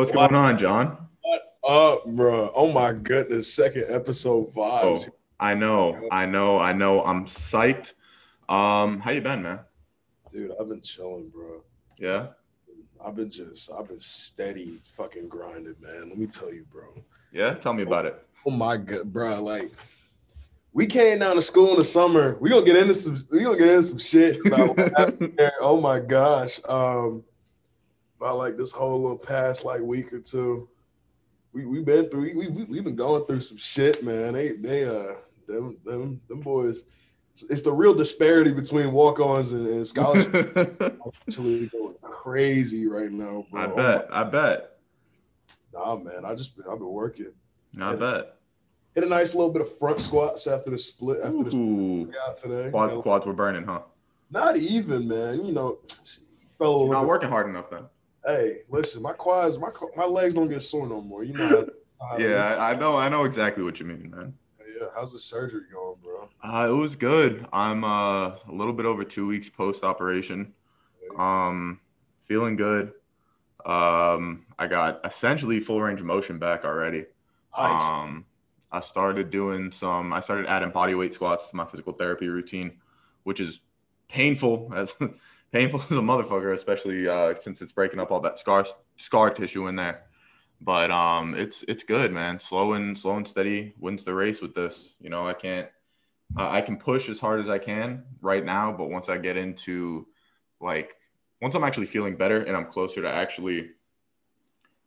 What's going on, John? What up, bro? Oh my goodness, second episode vibes. Oh, I know. I'm psyched. How you been, man? Dude, I've been chilling, bro. Yeah. I've been steady fucking grinding, man. Let me tell you, bro. Yeah, tell me about it. Oh my god, bro. Like, we came down to school in the summer. We gonna get into some shit about what happened there. Oh my gosh. About like this whole little past like week or two. We've been going through some shit, man. Them boys. It's the real disparity between walk-ons and scholarships. Actually going crazy right now, bro. I bet. Nah, man. I've been working. I bet. Hit a nice little bit of front squats after the split. After the split we got today. Quads were burning, huh? Not even, man. You know, fellow. You're not working hard enough, then. Hey, listen, my quads, my legs don't get sore no more. You know. I know exactly what you mean, man. Yeah, how's the surgery going, bro? It was good. I'm a little bit over 2 weeks post-operation. Feeling good. I got essentially full range of motion back already. Nice. I started adding body weight squats to my physical therapy routine, which is painful as a motherfucker, especially since it's breaking up all that scar tissue in there. But it's good, man. Slow and steady wins the race with this. You know, I can push as hard as I can right now, but once I get into once I'm actually feeling better and I'm closer to actually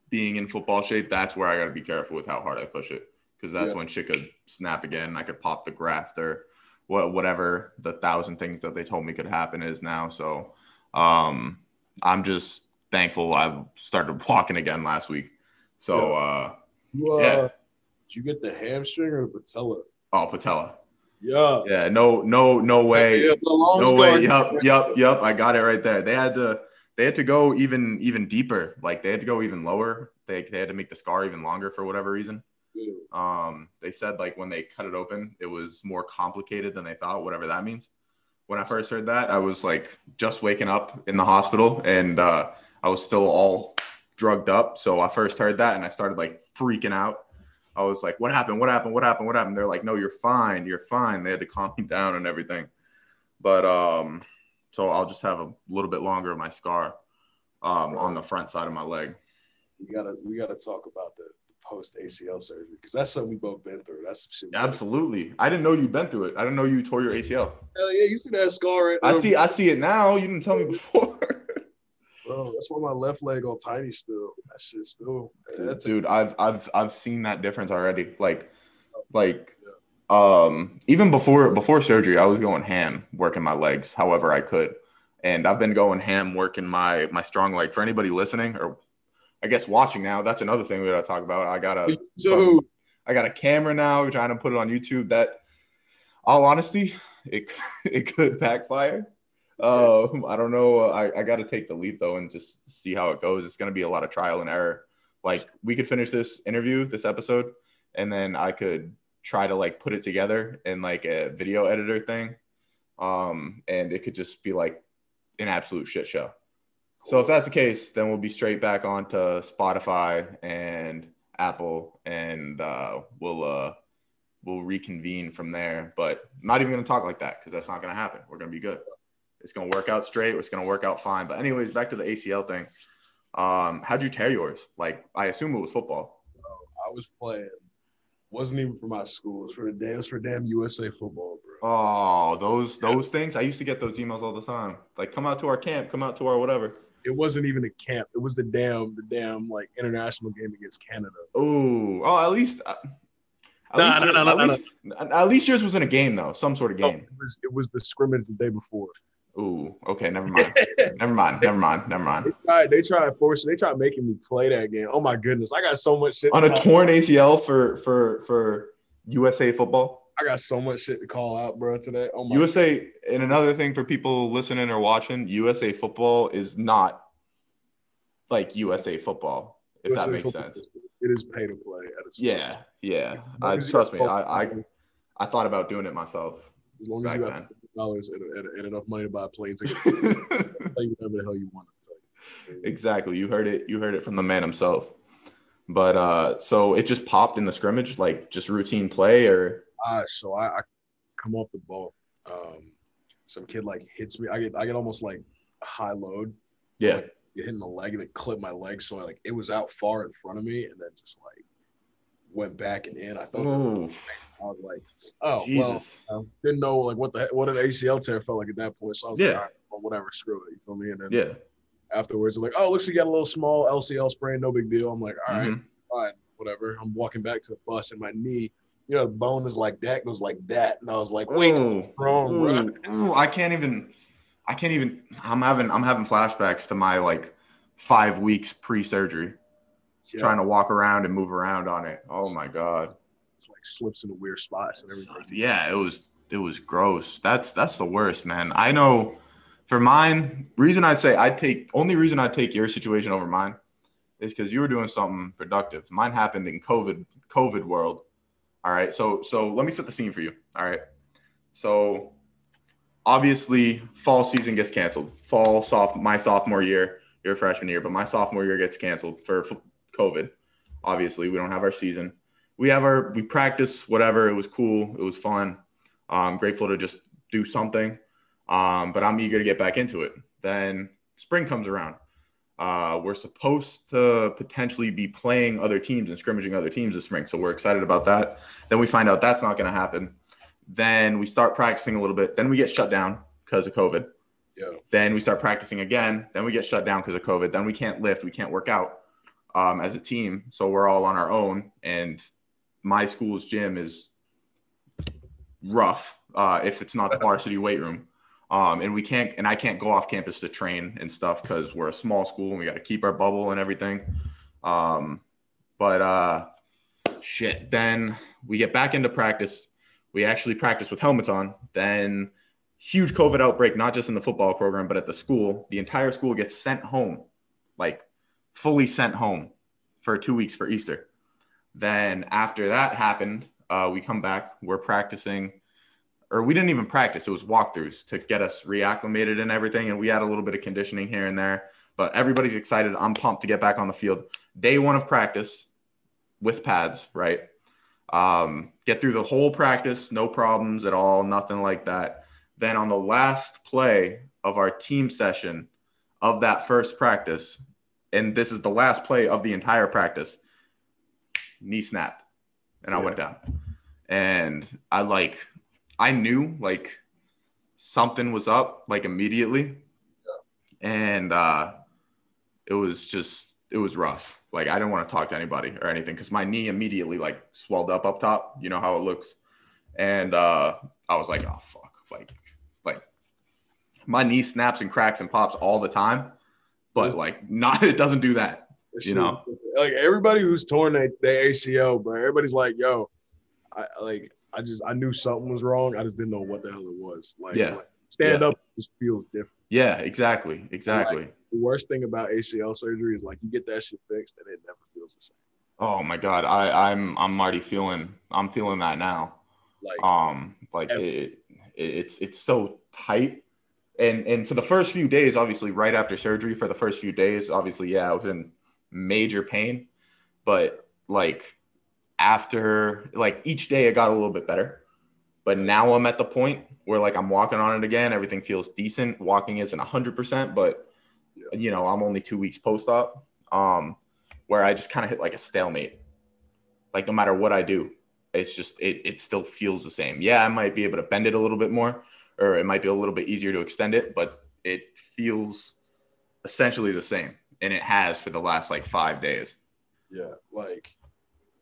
being in football shape, that's where I got to be careful with how hard I push it, because that's when shit could snap again. I could pop the graft or whatever the 1,000 things that they told me could happen is now. So I'm just thankful I started walking again last week. So, did you get the hamstring or the patella? Oh, patella. Yeah. Yeah. No way. Yeah, no way. Yup. I got it right there. They had to go even deeper. Like, they had to go even lower. They had to make the scar even longer for whatever reason. Yeah. They said like when they cut it open, it was more complicated than they thought, whatever that means. When I first heard that, I was like just waking up in the hospital, and I was still all drugged up. So I first heard that and I started like freaking out. I was like, what happened? They're like, no, you're fine. They had to calm me down and everything. But so I'll just have a little bit longer of my scar on the front side of my leg. We gotta talk about the post ACL surgery, because that's something we both been through. That's some shit. Absolutely. I didn't know you'd been through it. I didn't know you tore your ACL. Hell yeah, you see that scar right now. I see it now. You didn't tell me before. Bro, that's why my left leg all tiny still. That shit still. Dude, I've seen that difference already. Even before surgery, I was going ham working my legs however I could, and I've been going ham working my strong leg. For anybody listening, or I guess watching now, that's another thing we gotta talk about. I got a camera now, trying to put it on YouTube. That, all honesty, it could backfire. I don't know. I got to take the leap though and just see how it goes. It's going to be a lot of trial and error. Like, we could finish this episode, and then I could try to like put it together in like a video editor thing. And it could just be like an absolute shit show. So if that's the case, then we'll be straight back onto Spotify and Apple, and we'll reconvene from there. But I'm not even going to talk like that, because that's not going to happen. We're going to be good. It's going to work out straight. It's going to work out fine. But anyways, back to the ACL thing. How'd you tear yours? Like, I assume it was football. Bro, I was playing. Wasn't even for my school. It was for damn USA football, bro. Oh, those things? I used to get those emails all the time. Like, come out to our camp. Come out to our whatever. It wasn't even a camp. It was the damn like international game against Canada. Ooh. Oh, at least at least yours was in a game though. Some sort of game. No, it was the scrimmage the day before. Ooh, okay, never mind. They tried making me play that game. Oh my goodness, I got so much shit on a torn ACL for USA football. I got so much shit to call out, bro, today. Oh my USA God. And another thing for people listening or watching, USA football is not like USA football, if USA that makes football. Sense. It is pay to play. At its yeah. Trust me, I thought about doing it myself. As long as you have $100 and enough money to buy a plane ticket, tell you whatever the hell you want to tell you. Exactly. You heard it from the man himself. But so it just popped in the scrimmage, like just routine play, or so I come off the ball. Some kid like hits me. I get almost like a high load. Yeah. Like, you hit in the leg and it clipped my leg. So I, like, it was out far in front of me and then just like went back and in. I felt I was like, oh, Jesus. Well, I didn't know like what an ACL tear felt like at that point. So I was like, all right, well, whatever, screw it. You feel me? And then afterwards, I'm like, oh, looks like you got a little small LCL sprain, no big deal. I'm like, all right, fine, whatever. I'm walking back to the bus and my knee, you know, the bone is like that, goes like that. And I was like, wait, wrong, bro. I can't even I'm having flashbacks to my like 5 weeks pre-surgery. Yeah. Trying to walk around and move around on it. Oh my God. It's like slips into weird spots and everything. Yeah, it was gross. That's the worst, man. I know for mine, only reason I'd take your situation over mine is because you were doing something productive. Mine happened in COVID world. All right. So let me set the scene for you. All right. So obviously, fall season gets canceled. My sophomore year, your freshman year, but my sophomore year gets canceled for COVID. Obviously, we don't have our season. We practice, whatever. It was cool. It was fun. I'm grateful to just do something. But I'm eager to get back into it. Then spring comes around. We're supposed to potentially be playing other teams and scrimmaging other teams this spring. So we're excited about that. Then we find out that's not going to happen. Then we start practicing a little bit. Then we get shut down because of COVID. Yeah. Then we start practicing again. Then we get shut down because of COVID. Then we can't lift. We can't work out as a team. So we're all on our own. And my school's gym is rough if it's not the varsity weight room. And I can't go off campus to train and stuff because we're a small school and we got to keep our bubble and everything. Then we get back into practice. We actually practice with helmets on. Then huge COVID outbreak, not just in the football program, but at the school. The entire school gets sent home, like fully sent home for 2 weeks for Easter. Then after that happened, we come back. We're practicing, or we didn't even practice. It was walkthroughs to get us reacclimated and everything. And we had a little bit of conditioning here and there, but everybody's excited. I'm pumped to get back on the field. Day one of practice with pads, right? Get through the whole practice, no problems at all, nothing like that. Then on the last play of our team session of that first practice, and this is the last play of the entire practice, knee snapped, and I went down. And I knew like something was up like immediately, and it was rough. Like, I didn't want to talk to anybody or anything because my knee immediately, like, swelled up top. You know how it looks. And I was like, oh, fuck. Like, my knee snaps and cracks and pops all the time. But, like, it doesn't do that, you know? Like, everybody who's torn their ACL, bro, everybody's like, yo, I knew something was wrong. I just didn't know what the hell it was. Like, stand up just feels different. Yeah, exactly. Like, the worst thing about ACL surgery is like you get that shit fixed and it never feels the same. Oh my God, I'm already feeling that now. Like, it's so tight, and for the first few days, obviously, right after surgery, for the first few days, obviously, I was in major pain, but like after like each day, it got a little bit better. But now I'm at the point where like I'm walking on it again. Everything feels decent. Walking isn't 100%, but you know, I'm only 2 weeks post-op, where I just kind of hit like a stalemate. Like, no matter what I do, it's just, it still feels the same. Yeah, I might be able to bend it a little bit more, or it might be a little bit easier to extend it, but it feels essentially the same. And it has for the last like 5 days. Yeah. Like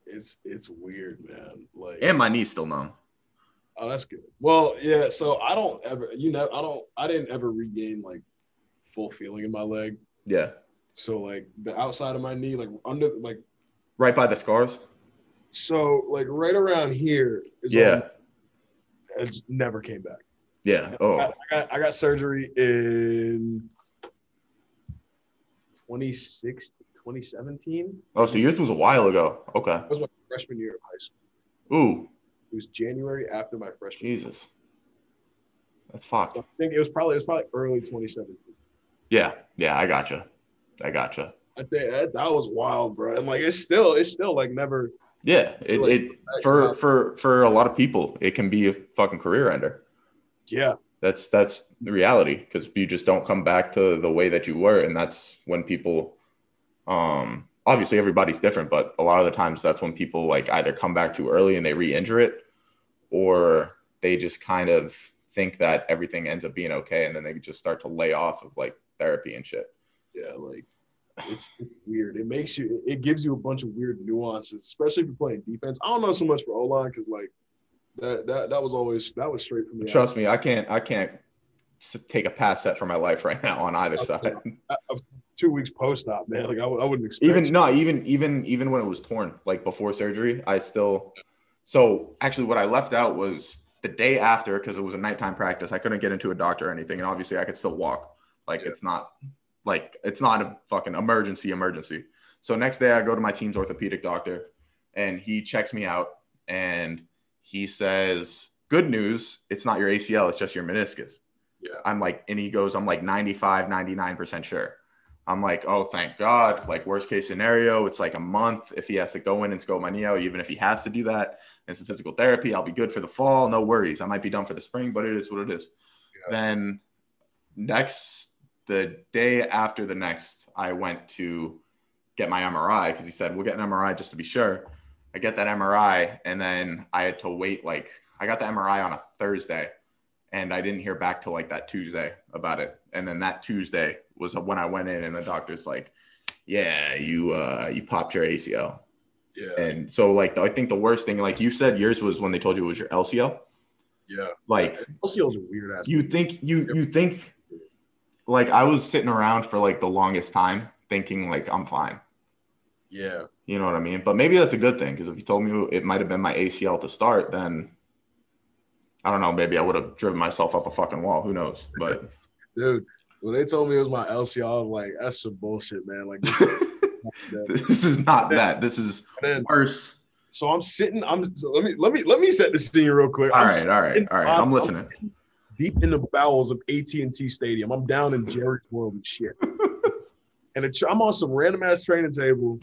it's weird, man. Like, and my knee's still numb. Oh, that's good. Well, yeah. So I don't ever, I didn't ever regain like full feeling in my leg. Yeah. So like the outside of my knee, like under, like right by the scars. So like right around here is it just never came back. Yeah. Oh. I got surgery in 2017. Oh, so yours was a while ago. Okay. That was my freshman year of high school. Ooh. It was January after my freshman year. Jesus. That's fucked. So I think it was probably early 2017. Yeah, I gotcha. That was wild, bro. And like it's still like never. Yeah, it for a lot of people, it can be a fucking career ender. Yeah, that's the reality, because you just don't come back to the way that you were, and that's when people, obviously everybody's different, but a lot of the times that's when people like either come back too early and they re-injure it, or they just kind of think that everything ends up being okay, and then they just start to lay off of like therapy and shit. Yeah, like. It's weird. It makes you – it gives you a bunch of weird nuances, especially if you're playing defense. I don't know so much for O-line because, like, that was always – that was straight from me. Trust me, I can't take a pass set for my life right now on either side. 2 weeks post-op, man. Like, I wouldn't expect – Even when it was torn, like, before surgery, I still – so, actually, what I left out was the day after, because it was a nighttime practice. I couldn't get into a doctor or anything, and obviously I could still walk. Like, yeah. It's not a fucking emergency. So next day I go to my team's orthopedic doctor and he checks me out and he says, good news. It's not your ACL. It's just your meniscus. Yeah. I'm like, and he goes, I'm like 95, 99% sure. I'm like, oh, thank God. Like worst case scenario, it's like a month. If he has to go in and scope my knee out, even if he has to do that and some physical therapy, I'll be good for the fall. No worries. I might be done for the spring, but it is what it is. Yeah. Then the day after the next, I went to get my MRI because he said, we'll get an MRI just to be sure. I get that MRI, and then I had to wait. Like, I got the MRI on a Thursday, and I didn't hear back till like that Tuesday about it. And then that Tuesday was when I went in, and the doctor's like, yeah, you popped your ACL. Yeah. And so, like, I think the worst thing, like you said, yours was when they told you it was your LCL. Yeah. Like, LCL's a weird ass. You think. Like, I was sitting around for, like, the longest time thinking, like, I'm fine. Yeah. You know what I mean? But maybe that's a good thing, because if you told me it might have been my ACL to start, then, I don't know, maybe I would have driven myself up a fucking wall. Who knows? But dude, when they told me it was my LCL, I was like, that's some bullshit, man. Like, this is not that. This is worse. So I'm sitting – let me set this thing real quick. All right. I'm listening. Deep in the bowels of AT&T Stadium. I'm down in Jerry's World and shit. And I'm on some random-ass training table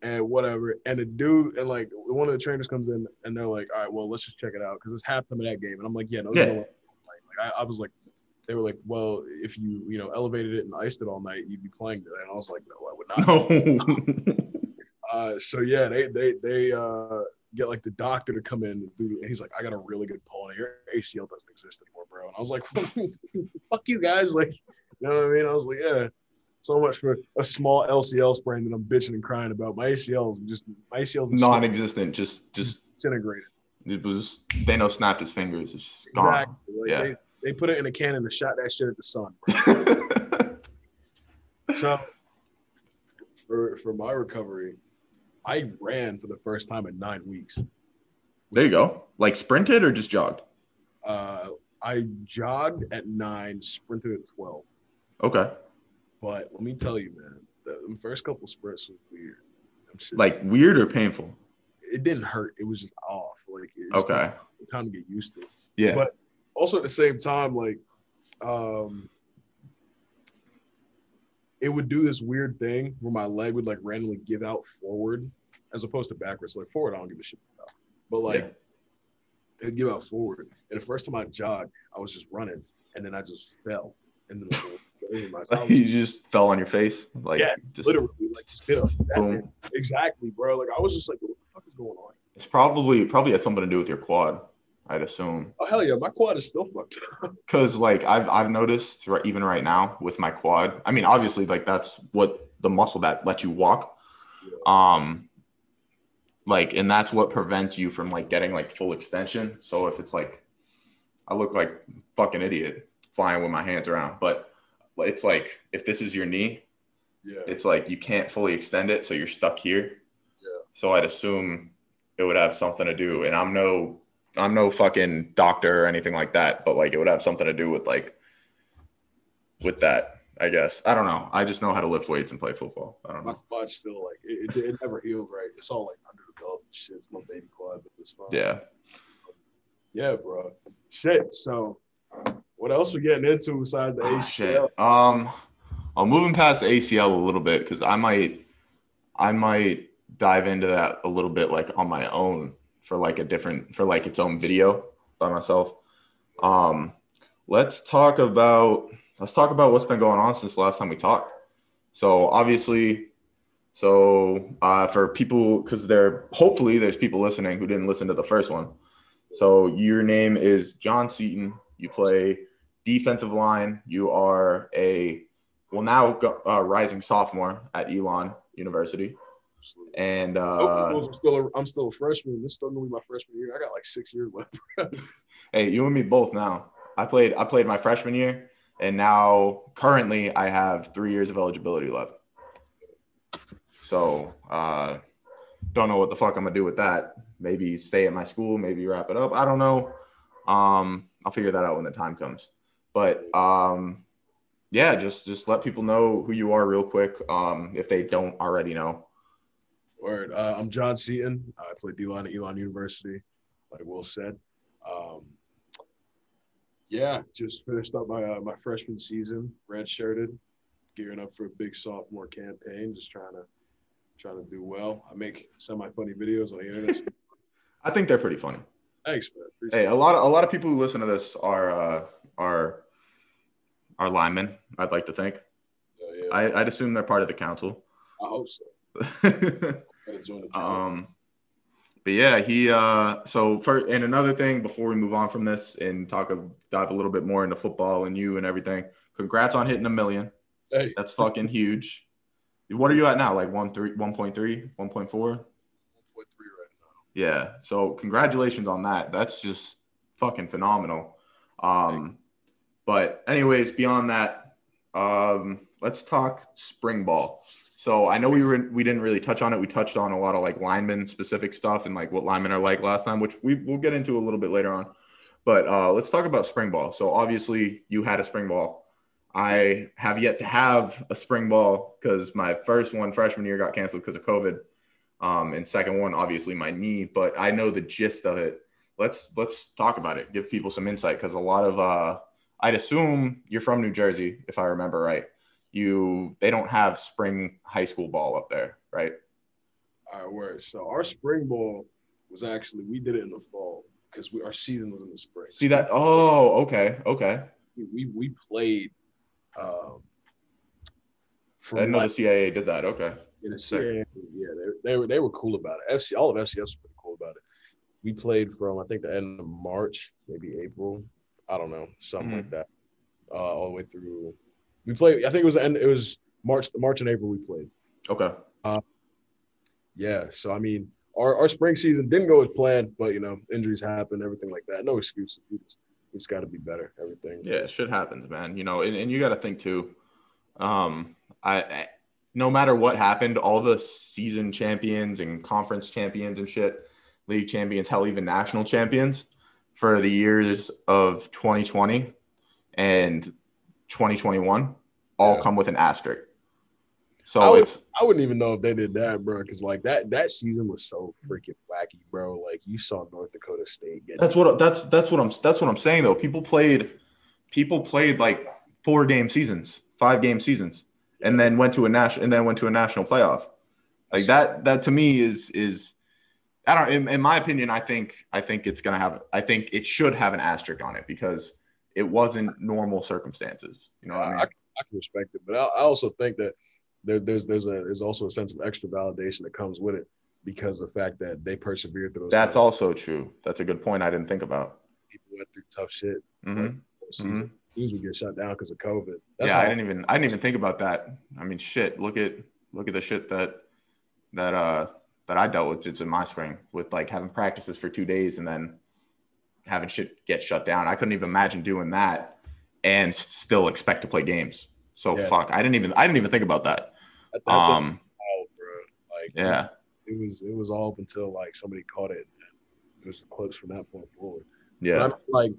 and whatever. And the dude – and, like, one of the trainers comes in, and they're like, all right, well, let's just check it out because it's halftime of that game. And I'm like, yeah, no. Yeah. No, like, I was like – they were like, well, if you, you know, elevated it and iced it all night, you'd be playing today. And I was like, no, I would not. So, yeah, they get like the doctor to come in and he's like, I got a really good pull, and your ACL doesn't exist anymore, bro. And I was like, fuck you guys. Like, you know what I mean? I was like, yeah, so much for a small LCL sprain that I'm bitching and crying about. My ACL's non-existent, just disintegrated. It was, Thanos snapped his fingers. It's just gone. Exactly. Like, yeah. They put it in a cannon and shot that shit at the sun, bro. So for my recovery, I ran for the first time in 9 weeks. There you go. Like sprinted or just jogged? I jogged at 9, sprinted at 12. Okay. But let me tell you, man, the first couple sprints was weird. Like weird or painful? It didn't hurt. It was just off. Like it just okay. Time to get used to it. Yeah. But also at the same time, like it would do this weird thing where my leg would like randomly give out forward as opposed to backwards. Like forward, I don't give a shit about. But like it would give out forward. And the first time I jogged, I was just running, and then I just fell. And then you just fell on your face, like yeah, just literally, like just hit a boom. Exactly, bro. Like I was just like, what the fuck is going on? It's probably had something to do with your quad, I'd assume. Oh hell yeah, my quad is still fucked up. Because like I've noticed even right now with my quad. I mean, obviously, like that's what the muscle that lets you walk. Yeah. Like, and that's what prevents you from like getting like full extension. So if it's like, I look like a fucking idiot flying with my hands around, but it's like, if this is your knee, yeah, it's like, you can't fully extend it. So you're stuck here. Yeah. So I'd assume it would have something to do. And I'm no fucking doctor or anything like that, but like it would have something to do with like, with that. I guess. I don't know. I just know how to lift weights and play football. I don't know. My quad's still like, it never healed right. It's all like under the belt and shit. It's my baby quad, but it's fine. Yeah. Yeah, bro. Shit. So what else we getting into besides the ACL? Shit. Moving past ACL a little bit, because I might dive into that a little bit, like on my own for its own video by myself. Let's talk about what's been going on since the last time we talked. So obviously, for people, because hopefully there's people listening who didn't listen to the first one. So your name is Jon Seaton. You play defensive line. You are now rising sophomore at Elon University. Absolutely. And I'm still a freshman. This is still gonna be my freshman year. I got like 6 years left. Hey, you and me both now. I played my freshman year, and now currently I have 3 years of eligibility left. So don't know what the fuck I'm gonna do with that. Maybe stay at my school, maybe wrap it up. I don't know. I'll figure that out when the time comes. But yeah, just let people know who you are real quick, if they don't already know. Word. I'm Jon Seaton. I play D-line at Elon University, like Will said. Yeah, just finished up my freshman season, redshirted, gearing up for a big sophomore campaign, just trying to do well. I make semi-funny videos on the internet. I think they're pretty funny. Thanks, man. Appreciate it. A lot of people who listen to this are linemen, I'd like to think. Yeah. I'd assume they're part of the council. I hope so. But yeah, he and another thing before we move on from this and dive a little bit more into football and you and everything, congrats on hitting 1 million. Hey. That's fucking huge. What are you at now, like 1.3, 1.4? 1.3 right now. Yeah, so congratulations on that. That's just fucking phenomenal. But anyways, beyond that, let's talk spring ball. So I know we didn't really touch on it. We touched on a lot of like lineman specific stuff and like what linemen are like last time, which we'll get into a little bit later on. But let's talk about spring ball. So obviously you had a spring ball. I have yet to have a spring ball because my first one freshman year got canceled because of COVID, and second one obviously my knee. But I know the gist of it. Let's talk about it. Give people some insight because a lot of I'd assume you're from New Jersey if I remember right. They don't have spring high school ball up there, right? All right, word. So our spring ball was actually, we did it in the fall because our season was in the spring. See that? Oh, okay. We played. I didn't know the CAA did that. Okay. In a second, yeah, they were cool about it. All of FCS was pretty cool about it. We played from I think the end of March, maybe April. I don't know, something like that. All the way through. We played. I think it was March and April we played. Okay. Yeah. So I mean, our spring season didn't go as planned, but you know, injuries happen, everything like that. No excuses. We just got to be better. Everything. Yeah, shit happens, man. You know, and you got to think too. I no matter what happened, all the season champions and conference champions and shit, league champions, hell, even national champions for the years of 2020 and 2021 all come with an asterisk. So I wouldn't even know if they did that, bro, because like that season was so freaking wacky, bro. Like you saw North Dakota State get that's what I'm saying though. People played like 4-game seasons, 5-game seasons, and then went to a national playoff. Like that to me is I don't in my opinion, I think it should have an asterisk on it because it wasn't normal circumstances. You know what I mean? I can respect it, but I also think that there's also a sense of extra validation that comes with it because of the fact that they persevered through those. That's also true. That's a good point I didn't think about. People went through tough shit. Teams would get shut down because of COVID. I didn't even think about that. I mean, shit. Look at the shit that I dealt with just in my spring with like having practices for 2 days and then having shit get shut down. I couldn't even imagine doing that and still expect to play games. So fuck, I didn't even think about that. It was all up until like somebody caught it. It was close from that point forward. Yeah, like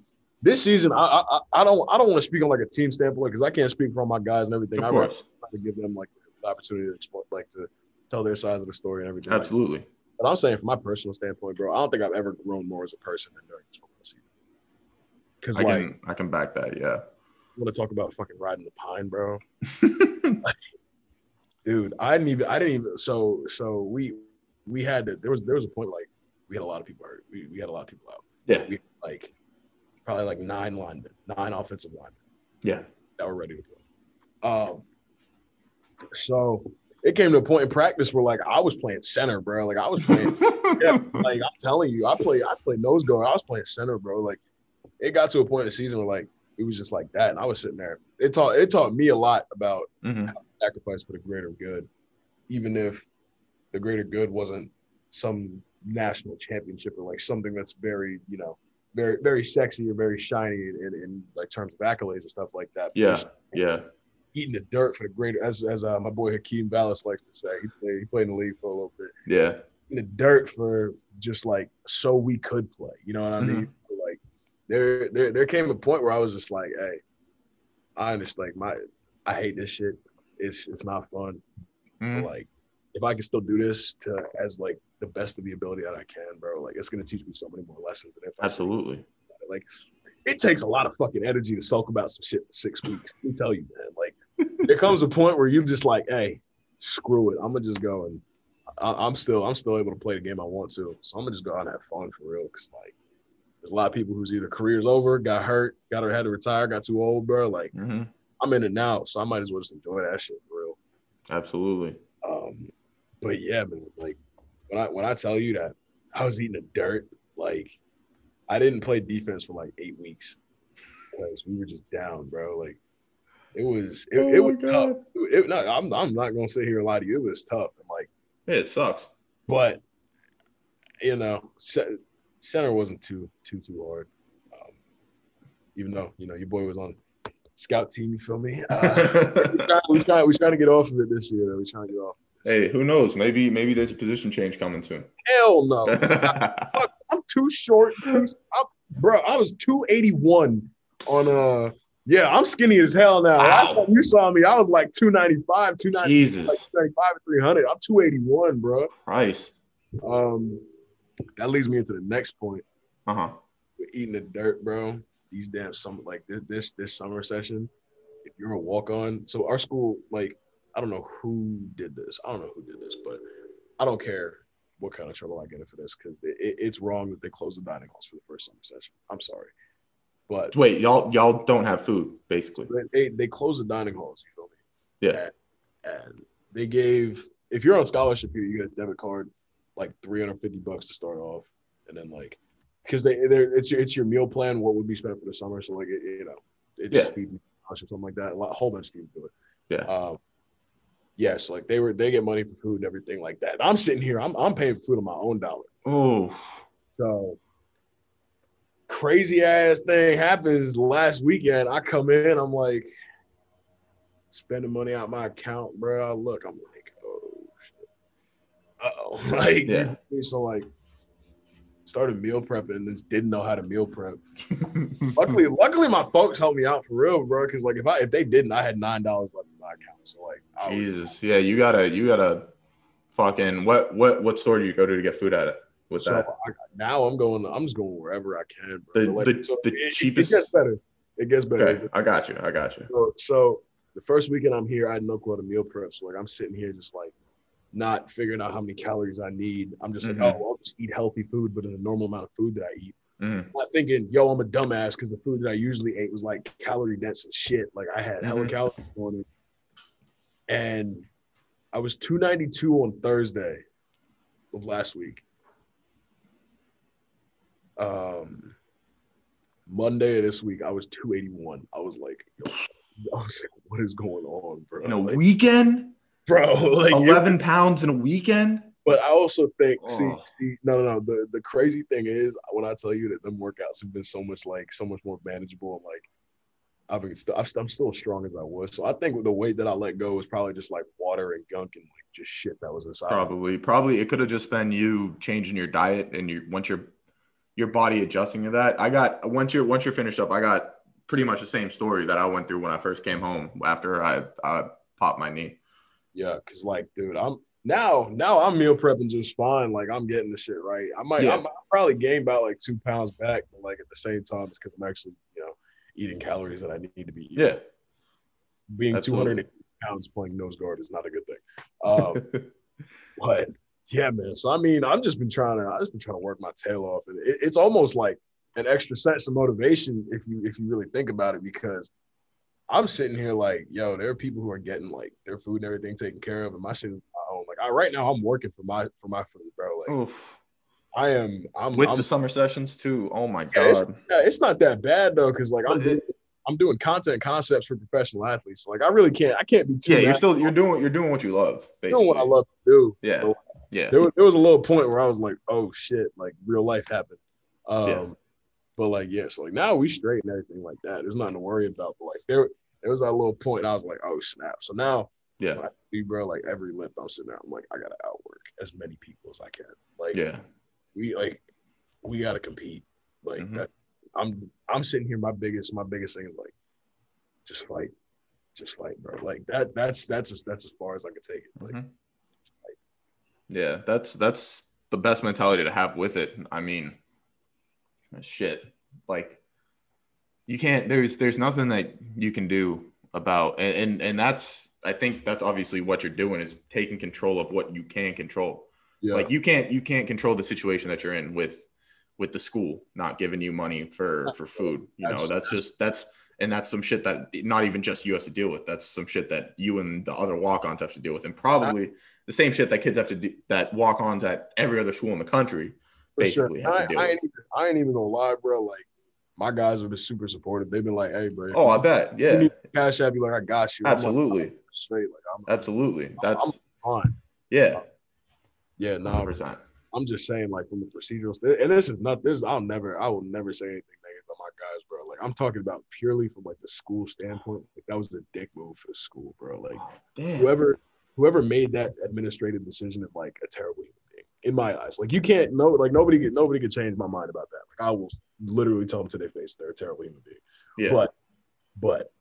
this season, I don't want to speak on like a team standpoint because I can't speak for all my guys and everything. Of course, I try to give them like the opportunity to explore, like to tell their sides of the story and everything. Absolutely. But I'm saying from my personal standpoint, bro, I don't think I've ever grown more as a person than during this season. Because I can back that, yeah. want to talk about fucking riding the pine, bro. Like, dude, I didn't even. So we had to. There was a point like we had a lot of people hurt. We had a lot of people out. Yeah. We, like probably like nine offensive linemen. Yeah. That were ready to play. So it came to a point in practice where like I was playing center, bro. Like I was playing. Yeah, like I'm telling you, I played nose guard. I was playing center, bro. Like it got to a point in the season where like it was just like that, and I was sitting there. It taught me a lot about how to sacrifice for the greater good, even if the greater good wasn't some national championship or like something that's very, you know, very very sexy or very shiny in like terms of accolades and stuff like that. Yeah, yeah. Eating the dirt for the greater, as my boy Hakeem Ballas likes to say, he played in the league for a little bit. Yeah. In the dirt for just like so we could play, you know what I mean? Mm-hmm. Like there came a point where I was just like, hey, I understand, like I hate this shit. It's not fun. Mm-hmm. But like if I can still do this to as like the best of the ability that I can, bro, like it's gonna teach me so many more lessons. Than if absolutely. Like it takes a lot of fucking energy to sulk about some shit for 6 weeks. Let me tell you, man. Like there comes a point where you just like, hey, screw it. I'm gonna just go and. I'm still able to play the game I want to, so I'm gonna just go out and have fun for real. Cause like, there's a lot of people whose either careers over, got hurt, had to retire, got too old, bro. Like, I'm in it now, so I might as well just enjoy that shit for real. Absolutely. But yeah, man. Like when I tell you that I was eating the dirt, like I didn't play defense for like 8 weeks because we were just down, bro. Like it was tough. I'm not gonna sit here and lie to you. It was tough, and like. It sucks, but you know, center wasn't too hard. Even though you know your boy was on scout team, you feel me? We're trying to get off of it this year, though. We're trying to get off. Hey, who knows? Maybe there's a position change coming soon. Hell no! I'm too short, bro. I was 281 on Yeah, I'm skinny as hell now. Last time you saw me, I was like 295, 295, Jesus. Like 295 and 300. I'm 281, bro. Christ. That leads me into the next point. We're eating the dirt, bro. These damn summer, like this summer session. If you're a walk on, so our school, like I don't know who did this, but I don't care what kind of trouble I get in for this because it's wrong that they close the dining halls for the first summer session. I'm sorry. But wait, y'all don't have food, basically. They closed the dining halls, you feel me? Yeah. And they gave – if you're on scholarship here, you get a debit card, like $350 to start off. And then, like – because it's your meal plan, what would be spent for the summer. So, like, just feeds me scholarship, something like that. A whole bunch of students do it. Yeah. So, like, they get money for food and everything like that. And I'm sitting here. I'm paying for food on my own dollar. Oh. So – crazy ass thing happens last weekend. I come in, I'm like spending money out my account, bro. I look, I'm like, oh shit. Uh-oh. Like, yeah. So like started meal prepping and didn't know how to meal prep. Luckily my folks helped me out for real, bro. Cause like if they didn't, I had $9 left in my account. So like I Jesus. Yeah, you gotta fucking what store do you go to get food at it? What's so that? Now I'm just going wherever I can. Bro. The cheapest. It gets better. Okay. I got you. So the first weekend I'm here, I had no clue how to meal prep. So like I'm sitting here just like not figuring out how many calories I need. I'm just like, oh, well, I'll just eat healthy food, but in the normal amount of food that I eat. I'm not thinking, yo, I'm a dumbass because the food that I usually ate was like calorie dense and shit. Like I had hella calories on it. And I was 292 on Thursday of last week. Monday of this week, I was 281. I was like, what is going on, bro? In a weekend? Bro, like 11 pounds in a weekend? But I also think, no. The crazy thing is when I tell you that them workouts have been so much more manageable. And like, I'm still as strong as I was. So I think the weight that I let go was probably just like water and gunk and like just shit that was inside. Probably it could have just been you changing your diet and your body adjusting to that. I got once you're finished up, I got pretty much the same story that I went through when I first came home after I popped my knee. Yeah, cause like, dude, I'm now I'm meal prepping just fine. Like I'm getting the shit right. I might probably gain about like 2 pounds back, but like at the same time, it's because I'm actually, you know, eating calories that I need to be eating. Yeah. Being 280 pounds playing nose guard is not a good thing. But yeah, man. So I mean, I've just been trying to work my tail off, and it's almost like an extra sense of motivation if you really think about it, because I'm sitting here like, yo, there are people who are getting like their food and everything taken care of, and my shit is my own. Like right now, I'm working for my food, bro. Like, oof. I'm with the summer sessions too. Oh my God. It's not that bad though, because like I'm doing content concepts for professional athletes. So, like I can't be too. Yeah, you're doing what you love. Basically. Doing what I love to do. Yeah. So, yeah. There was a little point where I was like, oh shit, like real life happened. Yeah. But like, yeah, so like now we straight and everything like that. There's nothing to worry about. But like there was that little point I was like, oh snap. So now, yeah, bro, like every lift I'm sitting there, I'm like, I gotta outwork as many people as I can. Like, yeah, we gotta compete. Like mm-hmm. that, I'm sitting here. My biggest thing is like, just fight, bro. Like that's as far as I can take it. Like, mm-hmm. Yeah, that's the best mentality to have with it. I mean, shit, like you can't. There's nothing that you can do about, and that's, I think that's obviously what you're doing is taking control of what you can control. Yeah. Like you can't control the situation that you're in with the school not giving you money for food. You know, that's some shit that not even just you has to deal with. That's some shit that you and the other walk-ons have to deal with, and probably the same shit that kids have to do, that walk-ons at every other school in the country basically have to deal with. I ain't even gonna lie, bro. Like my guys have been super supportive. They've been like, "Hey, bro." Oh, I bet. Yeah. You need to cash out, be like, "I got you." Absolutely. I'm straight. Like, absolutely. That's fine. Yeah. Yeah. No. 100%. I'm just saying, like from the procedural, and this is not this. I will never say anything negative about my guys, bro. Like I'm talking about purely from like the school standpoint. Like that was the dick move for the school, bro. Like whoever made that administrative decision is like a terrible human being in my eyes. Like you can't know, like nobody could change my mind about that. Like I will literally tell them to their face they're a terrible human being. Yeah. But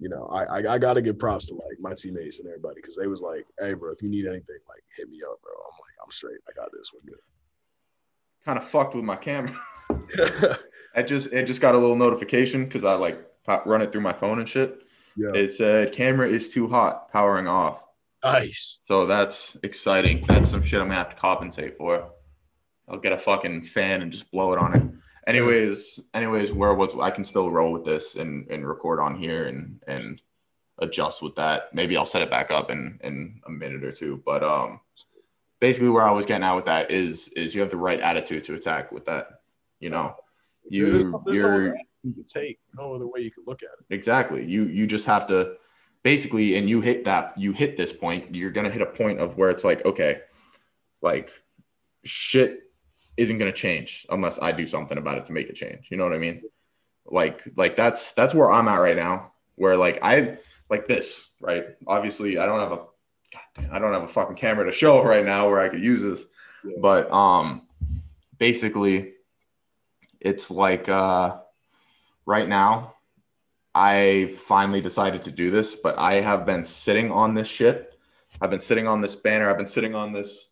you know, I gotta give props to like my teammates and everybody, because they was like, "Hey, bro, if you need anything, like hit me up, bro." I'm like, "I'm straight. I got this. We're good." Kind of fucked with my camera. I just got a little notification because I like run it through my phone and shit. Yeah. It said camera is too hot, powering off. Nice. So that's exciting. That's some shit I'm gonna have to compensate for. I'll get a fucking fan and just blow it on it. Anyways, I can still roll with this and record on here and adjust with that. Maybe I'll set it back up in a minute or two. But basically where I was getting at with that is you have the right attitude to attack with that. You know, no other way you can look at it. Exactly. You just have to basically, and you hit this point, you're going to hit a point of where it's like, okay, like shit isn't going to change unless I do something about it to make it change. You know what I mean? Like that's where I'm at right now, where like I like this, right? Obviously I don't have a fucking camera to show right now where I could use this, yeah. But basically it's like right now I finally decided to do this, but I have been sitting on this shit. I've been sitting on this banner. I've been sitting on this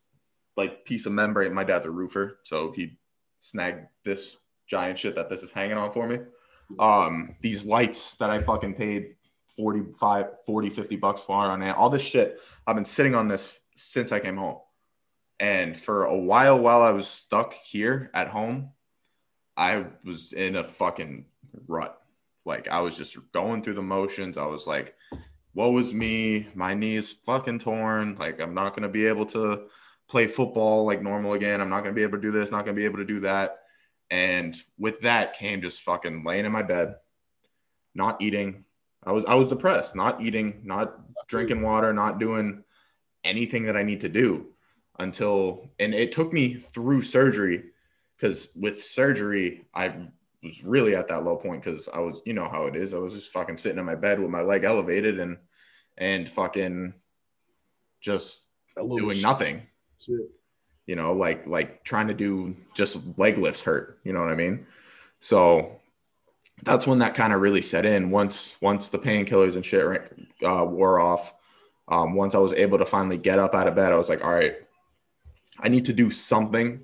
like piece of membrane. My dad's a roofer, so he snagged this giant shit that this is hanging on for me. These lights that I fucking paid $50 for on it, all this shit. I've been sitting on this since I came home. And for a while I was stuck here at home, I was in a fucking rut. Like I was just going through the motions. I was like, woe is me. My knee is fucking torn. Like I'm not going to be able to play football like normal again. I'm not going to be able to do this, not going to be able to do that. And with that came just fucking laying in my bed, not eating. I was depressed, not eating, not drinking water, not doing anything that I need to do until, and it took me through surgery, because with surgery, I was really at that low point because I was, you know how it is. I was just fucking sitting in my bed with my leg elevated and fucking just doing nothing. Shit. You know, like trying to do just leg lifts hurt, you know what I mean? So that's when that kind of really set in once the painkillers and shit wore off. Once I was able to finally get up out of bed, I was like, all right, I need to do something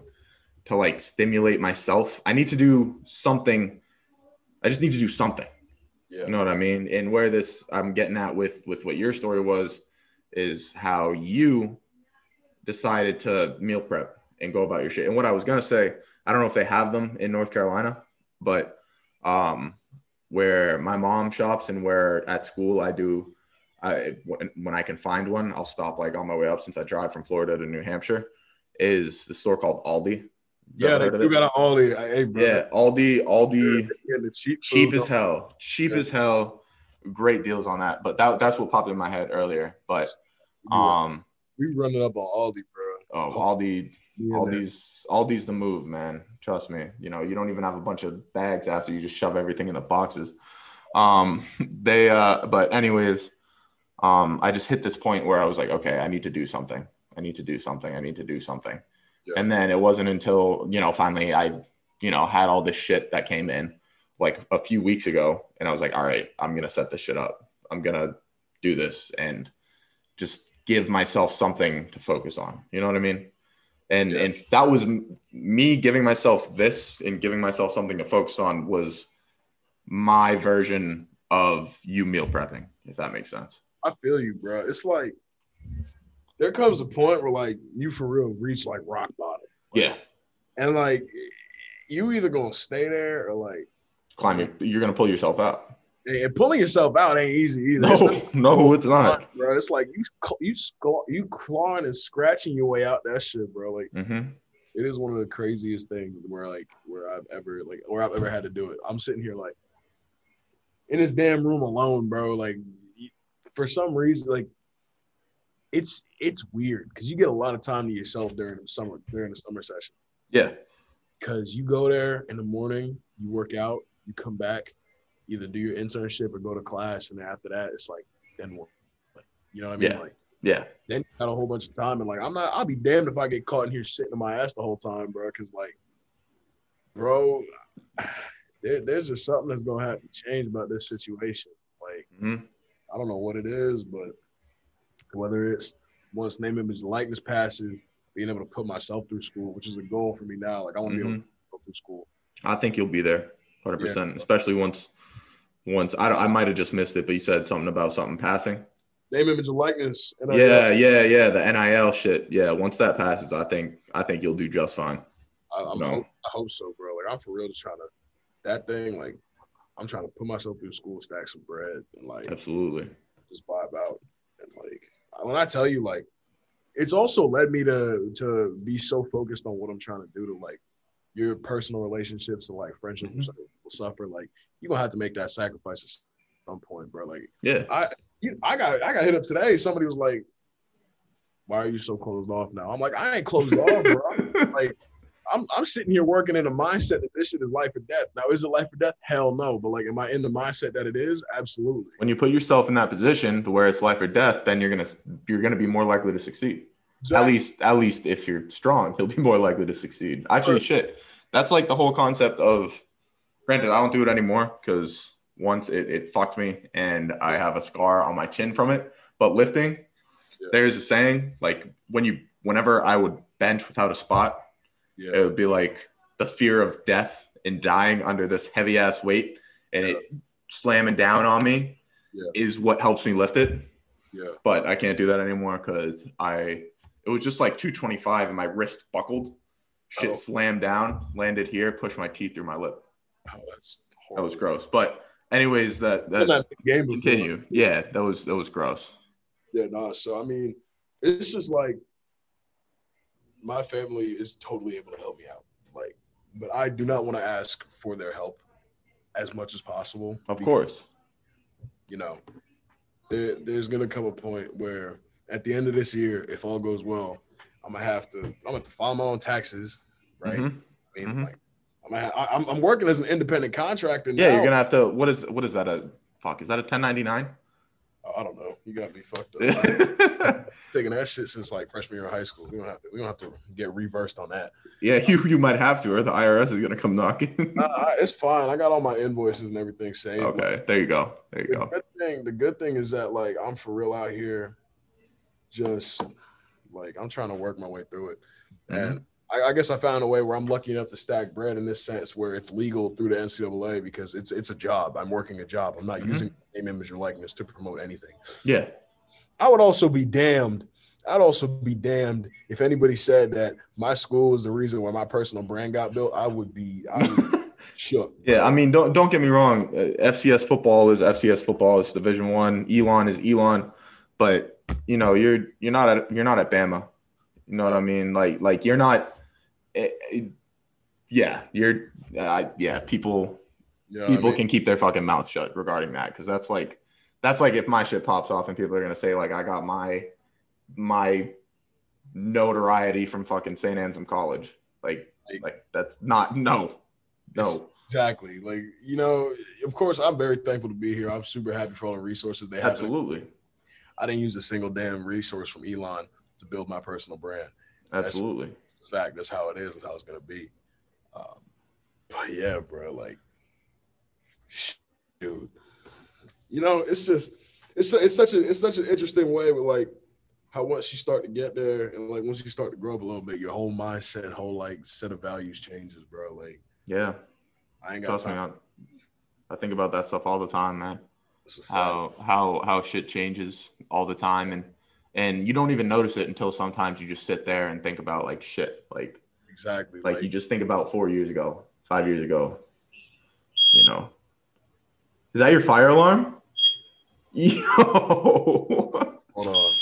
to like stimulate myself. I need to do something I just need to do something. Yeah. You know what I mean? And where this I'm getting at with what your story was is how you decided to meal prep and go about your shit. And what I was going to say, I don't know if they have them in North Carolina, but where my mom shops and where at school I do, when I can find one, I'll stop like on my way up since I drive from Florida to New Hampshire, is the store called Aldi. Yeah, they do got an Aldi. Hey, bro. Yeah, Aldi, yeah, cheap as hell. Cheap as hell. Great deals on that. But that's what popped in my head earlier. But we running up on Aldi, bro. Oh, Aldi. Yeah, Aldi's the move, man. Trust me. You know, you don't even have a bunch of bags after you just shove everything in the boxes. I just hit this point where I was like, okay, I need to do something. Yeah. And then it wasn't until, you know, finally I, you know, had all this shit that came in like a few weeks ago. And I was like, all right, I'm going to set this shit up. I'm going to do this and just give myself something to focus on. You know what I mean? And and that was me giving myself this and giving myself something to focus on was my version of you meal prepping, if that makes sense. I feel you, bro. It's like, there comes a point where, like, you for real reach, like, rock bottom. Like, yeah. And, like, you either going to stay there or, like – you're going to pull yourself out. And pulling yourself out ain't easy either. No, it's not. Bro, it's like you clawing and scratching your way out that shit, bro. Like, It is one of the craziest things where I've ever had to do it. I'm sitting here, like, in this damn room alone, bro. Like, for some reason, like – It's weird because you get a lot of time to yourself during the summer session. Yeah. Because you go there in the morning, you work out, you come back, either do your internship or go to class, and after that, it's like then what? Like, you know what I mean? Yeah. Like, yeah. Then you got a whole bunch of time, and like I'll be damned if I get caught in here sitting in my ass the whole time, bro. Because like, bro, there's just something that's gonna have to change about this situation. Like, I don't know what it is, but. Whether it's once name, image, likeness passes, being able to put myself through school, which is a goal for me now. Like I want to be able to go through school. I think you'll be there 100%, especially once I might have just missed it, but you said something about something passing. Name, image, and likeness. NIL. Yeah. The NIL shit. Yeah. Once that passes, I think you'll do just fine. I hope so, bro. Like I'm for real just trying to that thing. Like I'm trying to put myself through school, stack some bread, and like absolutely just vibe out and like. When I tell you, like, it's also led me to be so focused on what I'm trying to do to, like, your personal relationships and, like, friendships will suffer. Like, you're going to have to make that sacrifice at some point, bro. Like, yeah, I got hit up today. Somebody was like, why are you so closed off now? I'm like, I ain't closed off, bro. Like, I'm sitting here working in a mindset that this shit is life or death. Now, is it life or death? Hell no. But, like, am I in the mindset that it is? Absolutely. When you put yourself in that position to where it's life or death, then you're gonna be more likely to succeed. Exactly. At least if you're strong, you'll be more likely to succeed. Actually, shit, that's, like, the whole concept of – granted, I don't do it anymore because once it fucked me and I have a scar on my chin from it. But lifting, there's a saying, like, whenever I would bench without a spot – yeah. It would be like the fear of death and dying under this heavy ass weight and it slamming down on me is what helps me lift it. Yeah. But I can't do that anymore because it was just like 225 and my wrist buckled, shit slammed down, landed here, pushed my teeth through my lip. Oh, that was gross. But anyways, that game continue. Before. Yeah, that was gross. Yeah, no. So I mean, it's just like. My family is totally able to help me out. Like, but I do not want to ask for their help as much as possible. Of course. You know, there's going to come a point where at the end of this year, if all goes well, I'm going to file my own taxes. Right. I mean, like, I'm working as an independent contractor. Yeah. Now. You're going to have to, what is that? Is that a 1099? I don't know. You got to be fucked up. Like, taking that shit since like freshman year of high school. We don't have to get reversed on that. Yeah, you might have to or the IRS is going to come knocking. Nah, it's fine. I got all my invoices and everything saved. Okay, like, there you go. The good thing is that like I'm for real out here just like I'm trying to work my way through it. And I guess I found a way where I'm lucky enough to stack bread in this sense where it's legal through the NCAA because it's a job. I'm working a job. I'm not using my name, image, or likeness to promote anything. Yeah. I'd also be damned if anybody said that my school was the reason why my personal brand got built. I would be shook. Yeah, I mean, don't get me wrong. FCS football. It's Division I. Elon is Elon, but you know, you're not at Bama. You know what I mean? Like you're not. People. You know people I mean? Can keep their fucking mouth shut regarding that because that's like if my shit pops off and people are gonna say like I got my notoriety from fucking St. Anselm College. Like that's not no. Exactly. Like, you know, of course I'm very thankful to be here. I'm super happy for all the resources they have. Absolutely. I didn't use a single damn resource from Elon to build my personal brand. Absolutely. That's the fact. That's how it is. That's how it's going to be. But yeah, bro, like, dude, you know, it's just, it's such an interesting way with like, how once you start to get there and like once you start to grow up a little bit, your whole mindset, whole like set of values changes, bro. Like, yeah, I ain't got time. Trust me, I think about that stuff all the time, man. How shit changes all the time, and you don't even notice it until sometimes you just sit there and think about like shit, like exactly, like you just think about 4 years ago, 5 years ago. You know, is that your fire alarm? Yo, hold on.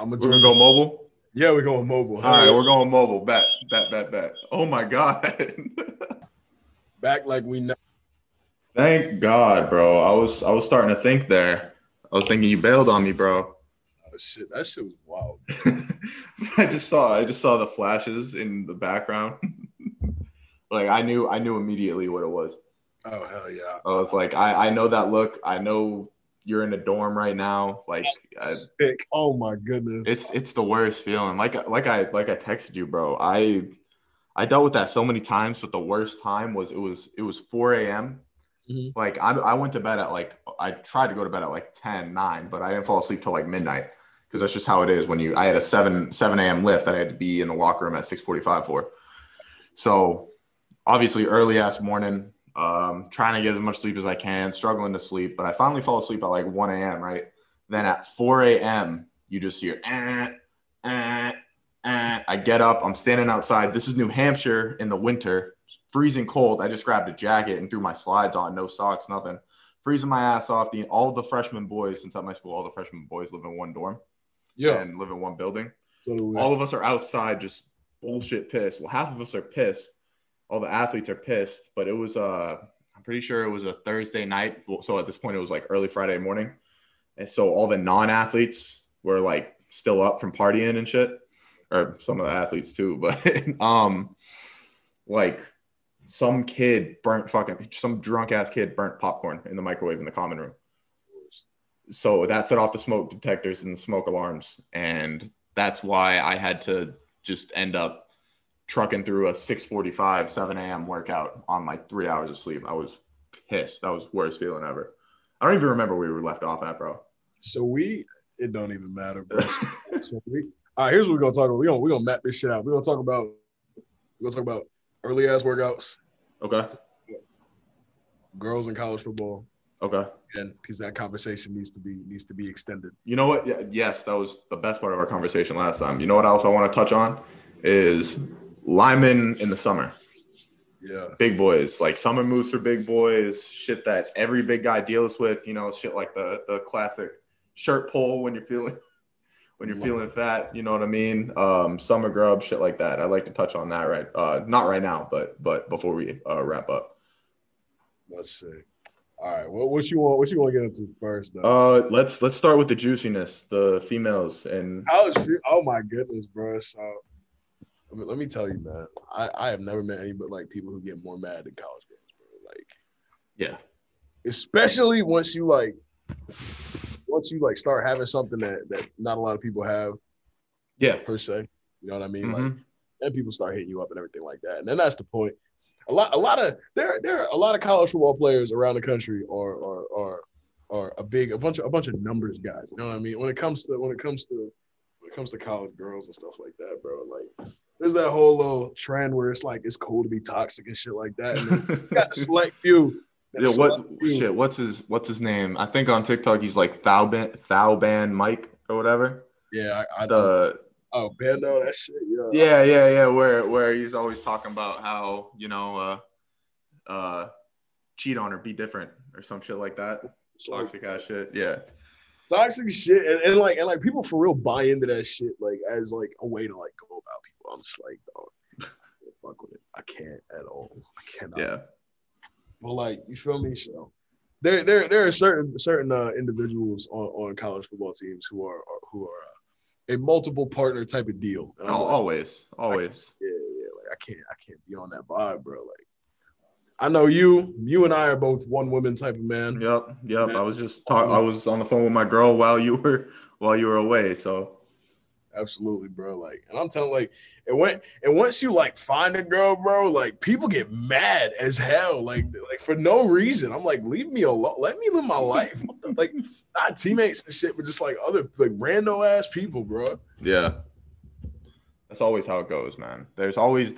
I'm going to go mobile? Yeah, we're going mobile. All right, we're going mobile. Back. Oh, my God. Back like we know. Thank God, bro. I was starting to think there. I was thinking you bailed on me, bro. Oh, shit. That shit was wild. I just saw the flashes in the background. Like, I knew immediately what it was. Oh, hell yeah. I was like, I know that look. I know you're in a dorm right now. Like, sick. Oh my goodness. It's the worst feeling. Like I texted you, bro. I dealt with that so many times, but the worst time was it was 4 a.m. Mm-hmm. Like I went to bed at like, I tried to go to bed at like 9, but I didn't fall asleep till like midnight. Cause that's just how it is when I had a 7 a.m. lift that I had to be in the locker room at 6:45 for. So obviously early ass morning, trying to get as much sleep as I can, struggling to sleep, but I finally fall asleep at like 1 a.m. right? Then at 4 a.m. you just hear I get up, I'm standing outside. This is New Hampshire in the winter, freezing cold. I just grabbed a jacket and threw my slides on, no socks, nothing, freezing my ass off. All the freshman boys, since at my school all the freshman boys live in one dorm, yeah, and live in one building, totally. All of us are outside just bullshit pissed. Well, half of us are pissed. All the athletes are pissed, but it was I'm pretty sure it was a Thursday night. So at this point, it was like early Friday morning. And so all the non-athletes were like still up from partying and shit, or some of the athletes too. But like some drunk ass kid burnt popcorn in the microwave in the common room. So that set off the smoke detectors and the smoke alarms. And that's why I had to just end up trucking through a 6:45, 7 a.m. workout on like 3 hours of sleep. I was pissed. That was the worst feeling ever. I don't even remember where we were left off at, bro. So it don't even matter, bro. All right, here's what we're gonna talk about. We're gonna map this shit out. We're gonna talk about early ass workouts. Okay. Girls in college football. Okay. And because that conversation needs to be extended. You know what? Yeah, yes, that was the best part of our conversation last time. You know what else I want to touch on is linemen in the summer. Yeah, big boys, like summer moves for big boys, shit that every big guy deals with, you know, shit like the classic shirt pull when you're feeling fat, you know what I mean? Summer grub, shit like that. I'd like to touch on that, right? Not right now, but before we wrap up. Let's see. All right, well, what you want to get into first, though? Let's start with the juiciness, the females and oh my goodness, bro. So I mean, let me tell you, man, I have never met anybody like people who get more mad than college girls, bro. Like, yeah, especially once you start having something that not a lot of people have, yeah, per se. You know what I mean? Mm-hmm. Like, then people start hitting you up and everything like that, and then that's the point. A lot of college football players around the country are a bunch of numbers guys. You know what I mean? When it comes to it comes to college girls and stuff like that, bro. Like, there's that whole little trend where it's like it's cool to be toxic and shit like that. And you got to select few. Yeah, what shit? What's his name? I think on TikTok he's like Thauban Mike or whatever. Yeah, Bando, that shit. Yeah. Yeah. Where he's always talking about how cheat on her, be different or some shit like that. Toxic ass shit. Yeah. Toxic shit, and people for real buy into that shit like as like a way to like go about people. I'm just like, dog, fuck with it. I can't at all. I cannot. Yeah. But like, you feel me? So there are certain individuals on college football teams who are a multiple partner type of deal. Oh, like, always. Yeah. Like I can't be on that vibe, bro. Like, I know you and I are both one woman type of man. Yep. Man. I was on the phone with my girl while you were away. So absolutely, bro. Like, and I'm telling, like, and once you like find a girl, bro, like people get mad as hell, like for no reason. I'm like, leave me alone. Let me live my life. Like, not teammates and shit, but just like other like rando ass people, bro. Yeah. That's always how it goes, man. There's always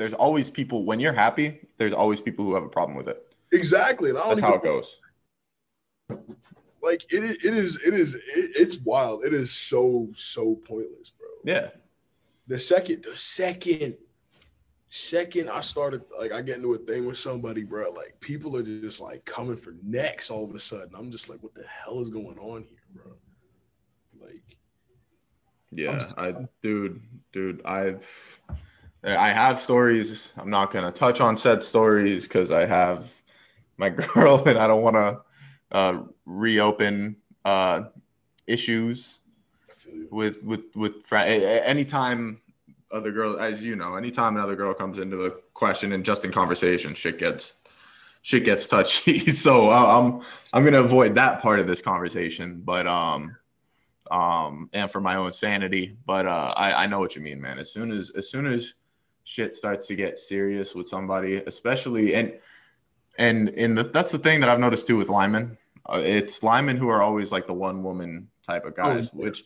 people when you're happy. There's always people who have a problem with it. Exactly. That's how it goes. Like it's wild. It is so pointless, bro. Yeah. The second I started, like, I get into a thing with somebody, bro, like people are just like coming for necks all of a sudden. I'm just like, what the hell is going on here, bro? Like, yeah, I have stories. I'm not going to touch on said stories because I have my girl and I don't want to reopen issues with friends. Anytime other girl, as you know, anytime another girl comes into the question and just in conversation, shit gets touchy. So I'm going to avoid that part of this conversation, but and for my own sanity, but I know what you mean, man. As soon as shit starts to get serious with somebody, especially and that's the thing that I've noticed too with linemen. It's linemen who are always like the one woman type of guys, which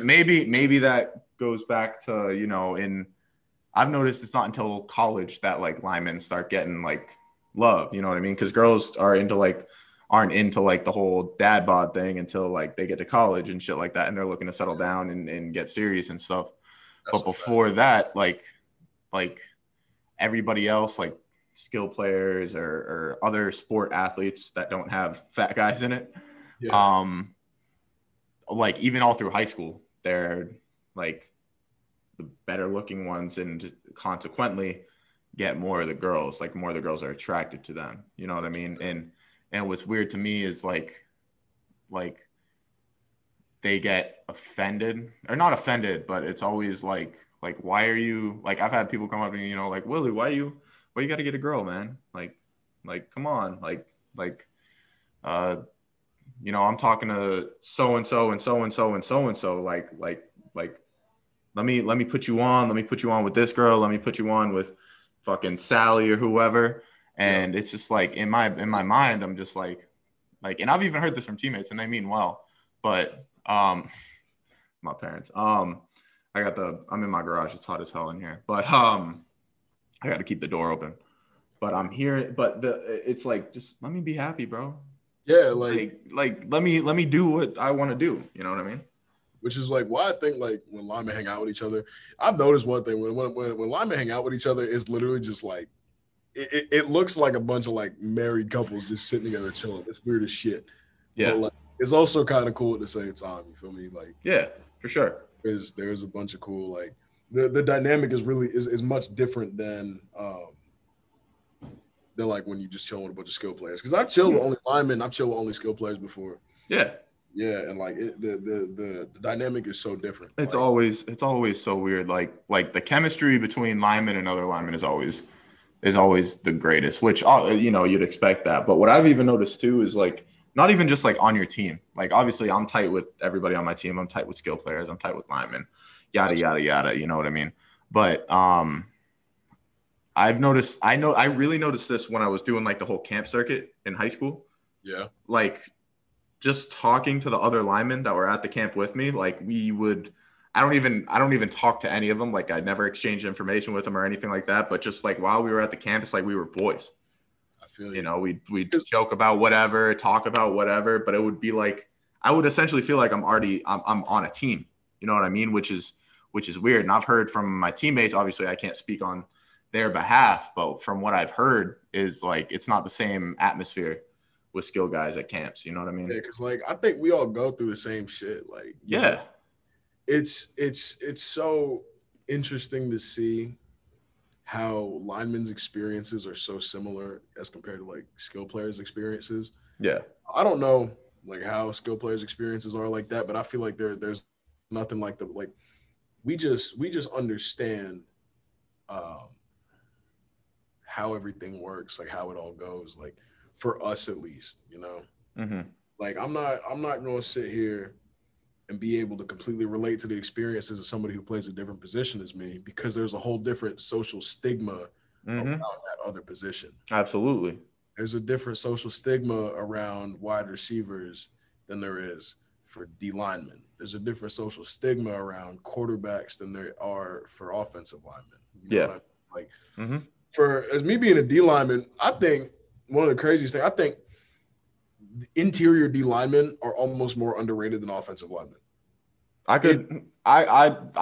maybe that goes back to, you know, in I've noticed it's not until college that like linemen start getting like love, you know what I mean? Because girls aren't into the whole dad bod thing until like they get to college and shit like that. And they're looking to settle down and get serious and stuff. That's but before that, like everybody else, like skill players or other sport athletes that don't have fat guys in it. Yeah. Like even all through high school, they're like the better looking ones and consequently get more of the girls, like more of the girls are attracted to them. You know what I mean? And what's weird to me is like they get offended or not offended, but it's always like, why are you like, I've had people come up to me, you know, like, Willie, why you got to get a girl, man? Like, come on. Like, you know, I'm talking to so-and-so and so-and-so and so-and-so, like, let me put you on. Let me put you on with this girl. Let me put you on with fucking Sally or whoever. And it's just like in my mind, I'm just like, and I've even heard this from teammates, and they mean well, but my parents. I'm in my garage. It's hot as hell in here, but I got to keep the door open. But I'm here. But it's like, just let me be happy, bro. Yeah, like let me do what I want to do. You know what I mean? Which is like why I think like when linemen hang out with each other, I've noticed one thing when linemen hang out with each other, it's literally just like. It looks like a bunch of like married couples just sitting together chilling. It's weird as shit. Yeah. But like, it's also kind of cool at the same time. You feel me? Like, yeah, for sure. There's a bunch of cool, like the dynamic is really is much different than like when you just chill with a bunch of skill players. Because I've chilled with only linemen. I've chilled with only skill players before. Yeah. Yeah, and like the dynamic is so different. It's like, always so weird. Like the chemistry between linemen and other linemen is always the greatest, which, you know, you'd expect that. But what I've even noticed too is like, not even just like on your team. Like, obviously I'm tight with everybody on my team. I'm tight with skill players. I'm tight with linemen, yada, yada, yada. You know what I mean? But I really noticed this when I was doing like the whole camp circuit in high school. Yeah. Like just talking to the other linemen that were at the camp with me, like we would, I don't even talk to any of them. Like, I never exchanged information with them or anything like that. But just like while we were at the campus, like, we were boys. I feel you. You know, we'd joke about whatever, talk about whatever. But it would be like, I would essentially feel like I'm on a team. You know what I mean? Which is weird. And I've heard from my teammates, obviously I can't speak on their behalf, but from what I've heard is like, it's not the same atmosphere with skill guys at camps. You know what I mean? Yeah, cause like, I think we all go through the same shit. Like, yeah, it's so interesting to see how linemen's experiences are so similar as compared to like skill players' experiences. Yeah. I don't know like how skill players' experiences are like that, but I feel like there's nothing like the, like, we just understand how everything works, like how it all goes, like for us at least, you know. Mm-hmm. Like I'm not gonna sit here and be able to completely relate to the experiences of somebody who plays a different position as me, because there's a whole different social stigma mm-hmm. around that other position. Absolutely. There's a different social stigma around wide receivers than there is for D linemen. There's a different social stigma around quarterbacks than there are for offensive linemen. You know yeah. I mean? Like mm-hmm. for as me being a D lineman, I think one of the craziest things, I think interior D linemen are almost more underrated than offensive linemen. I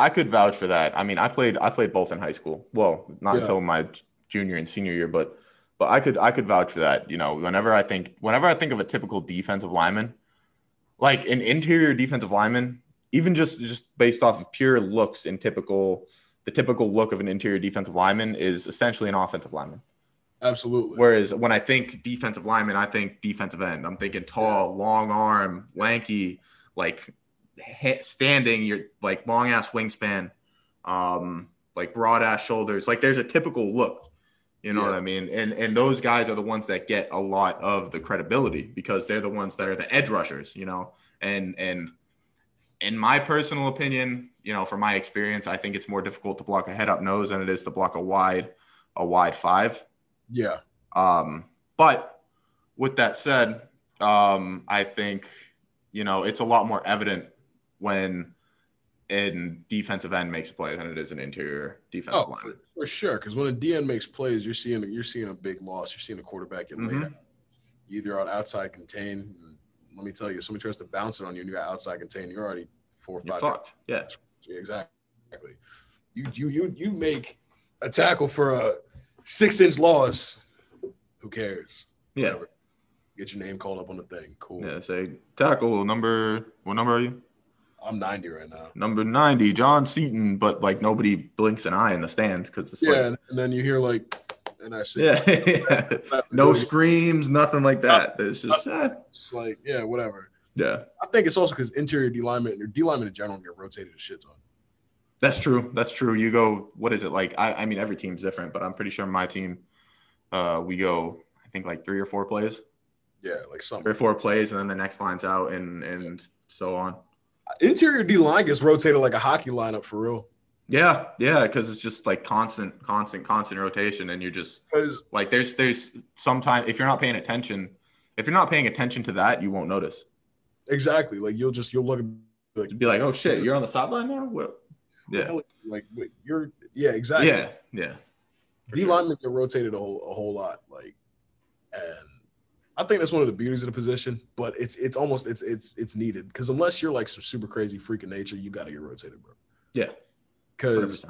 could vouch for that. I mean, I played both in high school. Well, not yeah. until my junior and senior year, but I could vouch for that. You know, whenever I think of a typical defensive lineman, like an interior defensive lineman, even just based off of pure looks, and the typical look of an interior defensive lineman is essentially an offensive lineman. Absolutely. Whereas when I think defensive lineman, I think defensive end. I'm thinking tall, yeah. long arm, lanky, like standing, your like long ass wingspan, like broad ass shoulders. Like there's a typical look, you know yeah. what I mean? And those guys are the ones that get a lot of the credibility because they're the ones that are the edge rushers, you know. And in my personal opinion, you know, from my experience, I think it's more difficult to block a head up nose than it is to block a wide five. Yeah. But with that said, I think, you know, it's a lot more evident when an defensive end makes a play than it is an interior defensive lineman. For sure. Because when a DN makes plays, you're seeing a big loss. You're seeing a quarterback get mm-hmm. laid out. You either on outside contain. Let me tell you, if somebody tries to bounce it on you and you got outside contain, you're already 4 or 5. You're fucked. Yeah. Yeah, exactly. You make a tackle for a 6-inch loss. Who cares? Yeah. Whatever. Get your name called up on the thing. Cool. Yeah. Say tackle number. What number are you? I'm 90 right now. Number 90, Jon Seaton. But like nobody blinks an eye in the stands because it's yeah. Like, and then you hear like, and I say yeah. yeah. No screams, nothing like that. It's just like yeah, whatever. Yeah. I think it's also because interior D linemen or D linemen in general get rotated to shits on. That's true. That's true. You go, what is it like? I mean, every team's different, but I'm pretty sure my team, we go, I think like 3 or 4 plays. Yeah, like something. 3 or 4 plays, and then the next line's out, and so on. Interior D line gets rotated like a hockey lineup for real. Yeah, yeah, because it's just like constant rotation, and you're just like there's sometimes if you're not paying attention, to that, you won't notice. Exactly. Like you'll look and be like, oh shit, you're on the sideline now. What? Yeah, like you're. Yeah, exactly. Yeah, yeah. D linemen get rotated a whole lot, like, and I think that's one of the beauties of the position. But it's almost needed because unless you're like some super crazy freak of nature, you gotta get rotated, bro. Yeah, because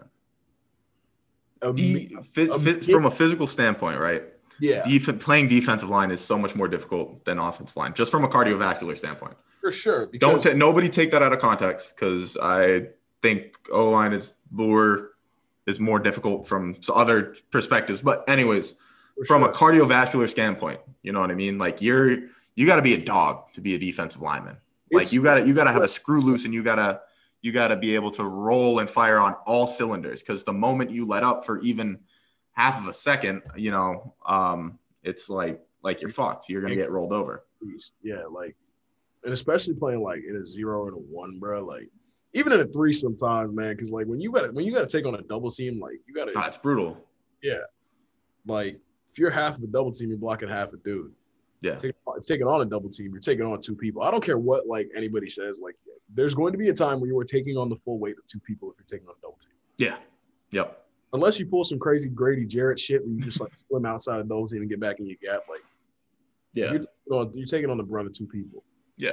from a physical standpoint, right? Yeah, playing defensive line is so much more difficult than offensive line, just from a cardiovascular standpoint. For sure. Because nobody take that out of context because I think O-line is more difficult from other perspectives. But anyways, from a cardiovascular standpoint, you know what I mean? Like you got to be a dog to be a defensive lineman. Like you got to have a screw loose and you got to be able to roll and fire on all cylinders. Cause the moment you let up for even half of a second, you know, it's like you're fucked. You're going to get rolled over. Yeah. Like, and especially playing like in a 0 and a 1, bro. Like, even in a 3 sometimes, man, because, like, when you gotta take on a double team, like, you got to – it's brutal. Yeah. Like, if you're half of a double team, you're blocking half a dude. Yeah. If taking on a double team, you're taking on 2 people. I don't care what, like, anybody says. Like, there's going to be a time where you are taking on the full weight of two people if you're taking on double team. Yeah. Yep. Unless you pull some crazy Grady Jarrett shit where you just like swim outside of double team and get back in your gap. Like, yeah, you're taking on the brunt of two people. Yeah.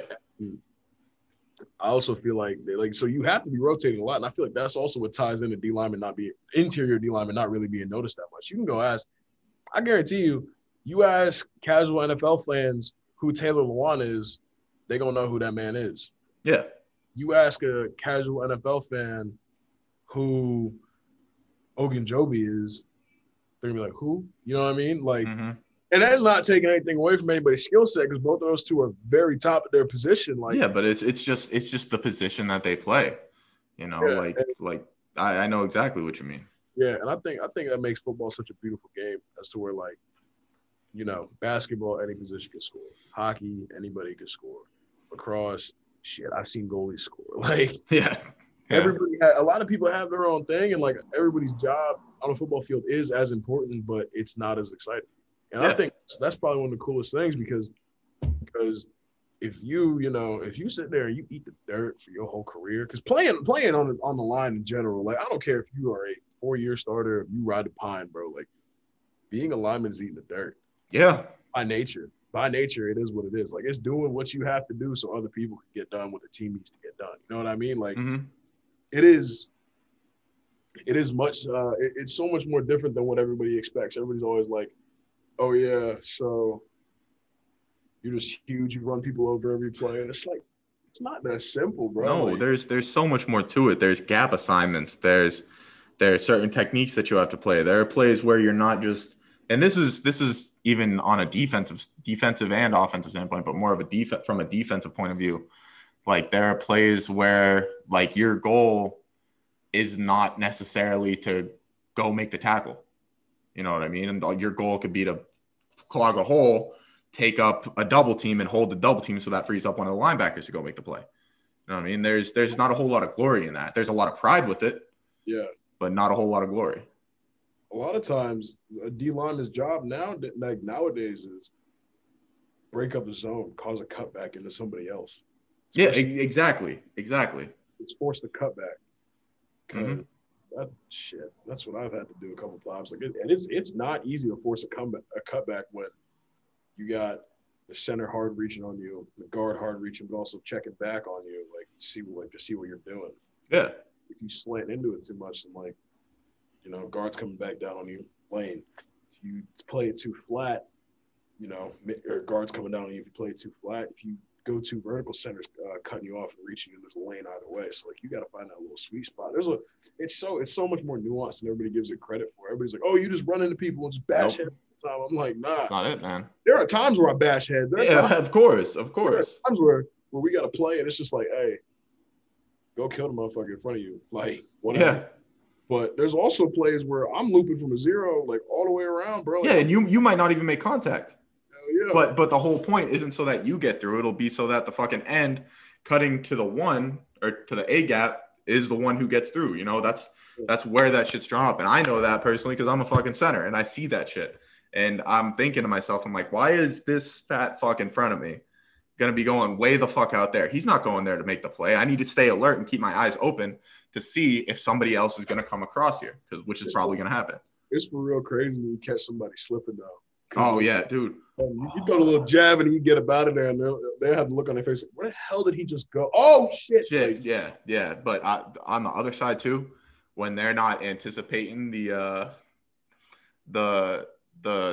I also feel like – so you have to be rotating a lot, and I feel like that's also what ties into D-linemen not being – interior D-linemen not really being noticed that much. You can go ask – I guarantee you, you ask casual NFL fans who Taylor Lewan is, they're going to know who that man is. Yeah. You ask a casual NFL fan who Ogunjobi is, they're going to be like, who? You know what I mean? Like mm-hmm. – And that's not taking anything away from anybody's skill set because both of those two are very top of their position. Like, yeah, but it's just the position that they play. You know, yeah, I know exactly what you mean. Yeah, and I think that makes football such a beautiful game as to where like, you know, basketball, any position can score. Hockey, anybody can score. Lacrosse, shit, I've seen goalies score. Like, yeah. Everybody, a lot of people have their own thing, and like everybody's job on a football field is as important, but it's not as exciting. And yeah. I think that's probably one of the coolest things because if you sit there and you eat the dirt for your whole career, because playing on the line in general, like I don't care if you are a 4-year starter, if you ride the pine, bro, like being a lineman is eating the dirt. Yeah. By nature, it is what it is. Like it's doing what you have to do so other people can get done what the team needs to get done. You know what I mean? Like mm-hmm. it is much it's so much more different than what everybody expects. Everybody's always like, oh, yeah, so you're just huge. You run people over every play. And it's like, it's not that simple, bro. No, like, there's so much more to it. There's gap assignments. There's certain techniques that you have to play. There are plays where you're not just – and this is even on a defensive and offensive standpoint, but more of from a defensive point of view. Like there are plays where like your goal is not necessarily to go make the tackle. You know what I mean? And your goal could be to clog a hole, take up a double team, and hold the double team so that frees up one of the linebackers to go make the play. You know what I mean? There's not a whole lot of glory in that. There's a lot of pride with it, yeah, but not a whole lot of glory. A lot of times, a D lineman's job now, like nowadays, is break up the zone, cause a cutback into somebody else. Especially exactly. It's forced the cutback. Mm-hmm. That's what I've had to do a couple times. Like, and it's not easy to force a cutback when you got the center hard reaching on you, the guard hard reaching, but also checking back on you, to see what you're doing. Yeah. If you slant into it too much, then guards coming back down on you, lane. If you play it too flat, or guards coming down on you if you play it too flat. If you go to vertical centers cutting you off and reaching you, there's a lane either way. So you got to find that little sweet spot. It's so much more nuanced than everybody gives it credit for. Everybody's like, oh, you just run into people and just bash heads all the time. I'm like, nah, that's not it, man. There are times where I bash heads. Yeah, of course. There are times where we got to play and it's just like, hey, go kill the motherfucker in front of you. Like, whatever. Yeah. But there's also plays where I'm looping from a zero, like all the way around, bro. Yeah, and you might not even make contact. Yeah. But the whole point isn't so that you get through. It'll be so that the fucking end cutting to the one or to the A gap is the one who gets through. You know, that's where that shit's drawn up. And I know that personally because I'm a fucking center and I see that shit. And I'm thinking to myself, I'm like, why is this fat fuck in front of me going to be going way the fuck out there? He's not going there to make the play. I need to stay alert and keep my eyes open to see if somebody else is going to come across here, which is probably going to happen. It's for real crazy when you catch somebody slipping though. Oh, yeah, dude. You throw a little jab and you get about it there, and they have to look on their face. Like, where the hell did he just go? Oh, shit. Like, yeah. But on the other side, too, when they're not anticipating the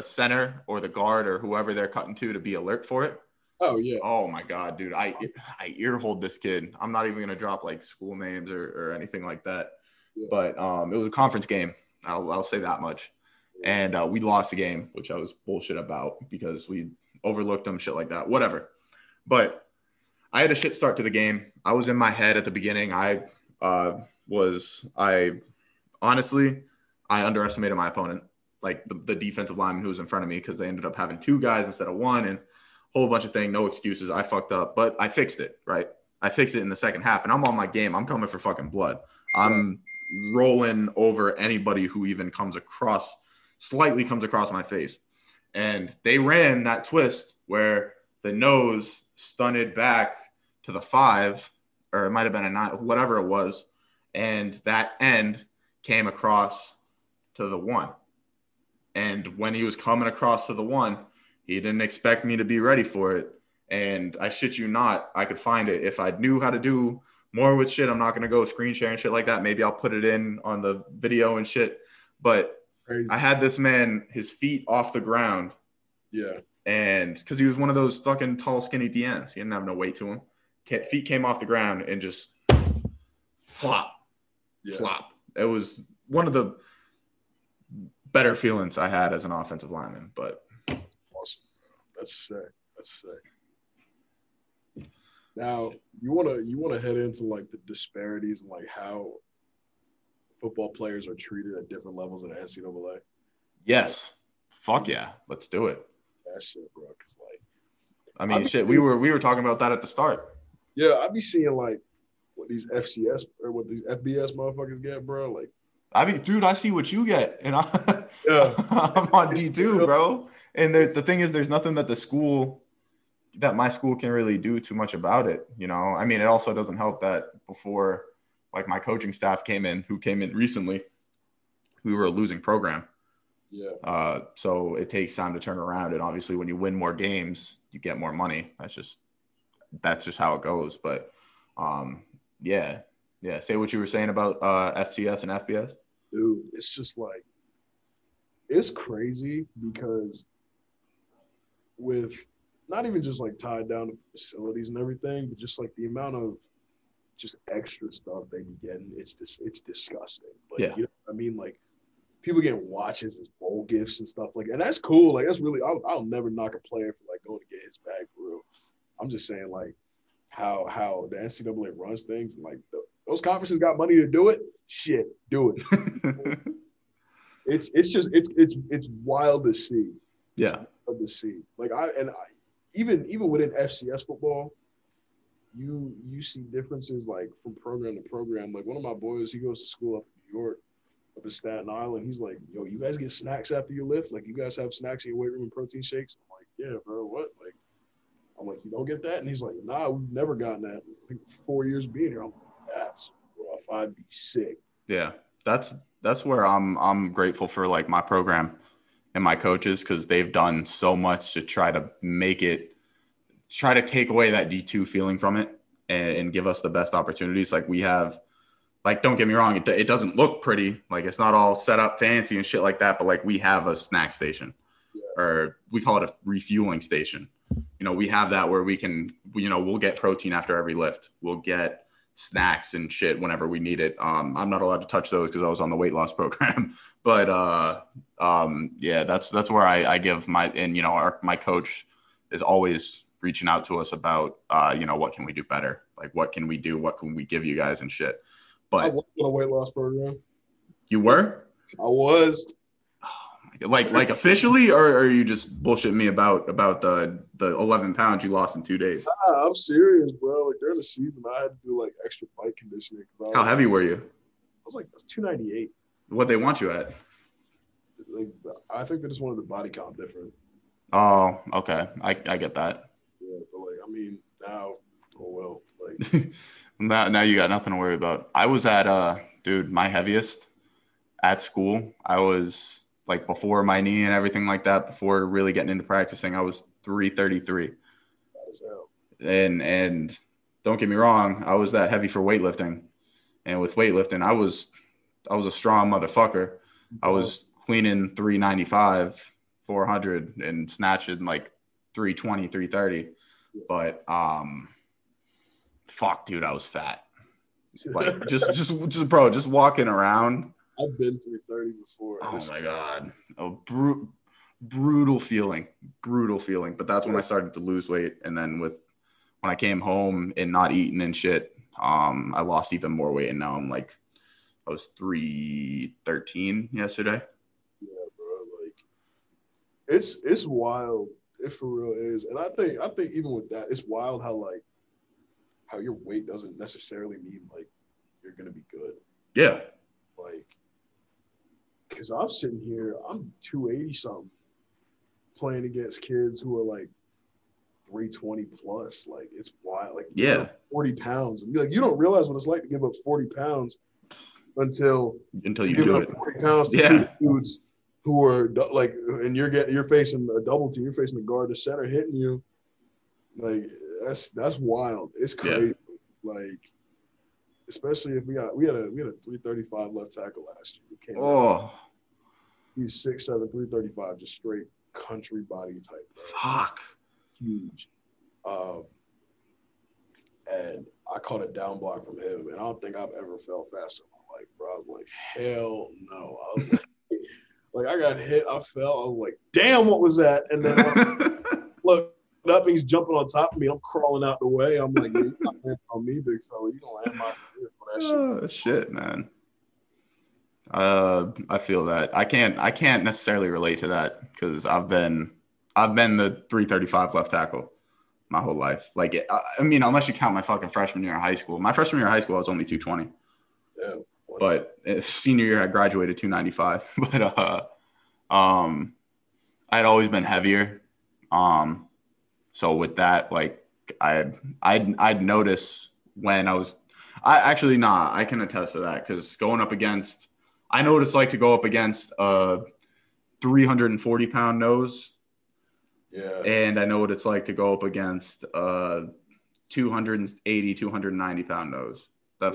center or the guard or whoever they're cutting to be alert for it. Oh, yeah. Oh, my God, dude. I ear hold this kid. I'm not even going to drop, like, school names or anything like that. Yeah. But it was a conference game. I'll say that much. And we lost the game, which I was bullshit about because we overlooked them, shit like that, whatever. But I had a shit start to the game. I was in my head at the beginning. I underestimated my opponent, like the defensive lineman who was in front of me, because they ended up having two guys instead of one and a whole bunch of things. No excuses. I fucked up, but I fixed it, right? I fixed it in the second half, and I'm on my game. I'm coming for fucking blood. I'm rolling over anybody who even comes across my face. And they ran that twist where the nose stunted back to the 5 or it might have been a 9, whatever it was, and that end came across to the 1. And when he was coming across to the 1, he didn't expect me to be ready for it. And I shit you not, I could find it. If I knew how to do more with shit, I'm not going to go screen share and shit like that. Maybe I'll put it in on the video and shit. But crazy. I had this man, his feet off the ground. Yeah. And because he was one of those fucking tall, skinny DNs. He didn't have no weight to him. Feet came off the ground and just flop, flop. It was one of the better feelings I had as an offensive lineman. But awesome. That's sick. That's sick. Now you wanna head into like the disparities and like how football players are treated at different levels in the NCAA. Yes, fuck yeah, let's do it. That shit, bro. Cause like, I mean, shit, we were talking about that at the start. Yeah, I be seeing like what these FCS or what these FBS motherfuckers get, bro. Like, I mean, dude, I see what you get, and I'm on D2, bro. And the thing is, there's nothing that the school. That my school can really do too much about it. You know, I mean, it also doesn't help that before like my coaching staff came in recently, we were a losing program. Yeah. So it takes time to turn around. And obviously when you win more games, you get more money. That's just how it goes. But yeah. Say what you were saying about FCS and FBS. Dude, it's just like, it's crazy because with, not even just like tied down to facilities and everything, but just like the amount of just extra stuff they be getting, it's disgusting. Like, yeah. You know what I mean? Like people getting watches as bowl gifts and stuff like, and that's cool. Like that's really, I'll never knock a player for like going to get his bag for real. I'm just saying like how the NCAA runs things and like those conferences got money to do it. Shit, do it. it's just wild to see. Yeah. It's wild to see. Like Even within FCS football, you see differences like from program to program. Like one of my boys, he goes to school up in New York, up in Staten Island. He's like, yo, you guys get snacks after you lift? Like you guys have snacks in your weight room and protein shakes? I'm like, yeah, bro, what? Like, I'm like, you don't get that? And he's like, nah, we've never gotten that. Like 4 years being here, I'm like, that's rough. I'd be sick. Yeah, that's where I'm grateful for like my program. And my coaches, because they've done so much to try to take away that D2 feeling from it and give us the best opportunities. Like we have, like, don't get me wrong, it doesn't look pretty. Like it's not all set up fancy and shit like that, but like we have a snack station or we call it a refueling station. You know, we have that where we can, you know, we'll get protein after every lift. We'll get snacks and shit whenever we need it. I'm not allowed to touch those because I was on the weight loss program. But yeah, that's where I give my, and you know, my coach is always reaching out to us about you know, what can we do better? Like what can we do? What can we give you guys and shit? But I was on a weight loss program. You were? I was. Oh my God. Like officially, or are you just bullshitting me about the 11 pounds you lost in 2 days? Nah, I'm serious, bro. Like during the season, I had to do like extra bike conditioning. How heavy were you? I was like, I was 298. What they want you at? Like, I think they just wanted the body count different. Oh, okay. I get that. Yeah, but like, I mean, now, oh well. Like now you got nothing to worry about. I was at dude, my heaviest at school. I was like before my knee and everything like that. Before really getting into practicing, I was 333. And don't get me wrong, I was that heavy for weightlifting, and with weightlifting, I was a strong motherfucker. I was cleaning 395, 400, and snatching like 320, 330. But fuck, dude, I was fat. Like just bro, just walking around. I've been 330 before. Oh my God, a brutal feeling. But that's when I started to lose weight, and then when I came home and not eating and shit, I lost even more weight, and now I'm like. I was 313 yesterday. Yeah, bro. Like, it's wild. It for real is, and I think even with that, it's wild how your weight doesn't necessarily mean like you're gonna be good. Yeah. Like, because I'm sitting here, I'm 280 something, playing against kids who are like 320 plus. Like, it's wild. Like, yeah, 40 pounds. And like, you don't realize what it's like to give up 40 pounds until you do it. 40 pounds to two dudes who are like, and you're facing a double team. You're facing the guard, the center hitting you. Like, that's wild. It's crazy. Yeah. Like, especially if we had a 335 left tackle last year. He came out. He's 6'7", 335, just straight country body type. Right? Fuck. Huge. And I caught a down block from him, and I don't think I've ever fell faster in my life, bro. I was like, hell no. I was like, I got hit. I fell. I was like, damn, what was that? And then I look up, and he's jumping on top of me. I'm crawling out the way. I'm like, you not landing on me, big fella. You don't land my career for that shit. Oh, shit, man. I feel that. I can't necessarily relate to that because I've been the 335 left tackle my whole life. Like, I mean, unless you count my fucking freshman year of high school. My freshman year of high school, I was only 220. Yeah. But senior year, I graduated 295. But I had always been heavier. So with that, like, I'd notice when I can attest to that because I know what it's like to go up against a 340-pound nose. Yeah. And I know what it's like to go up against a 280, 290-pound nose. The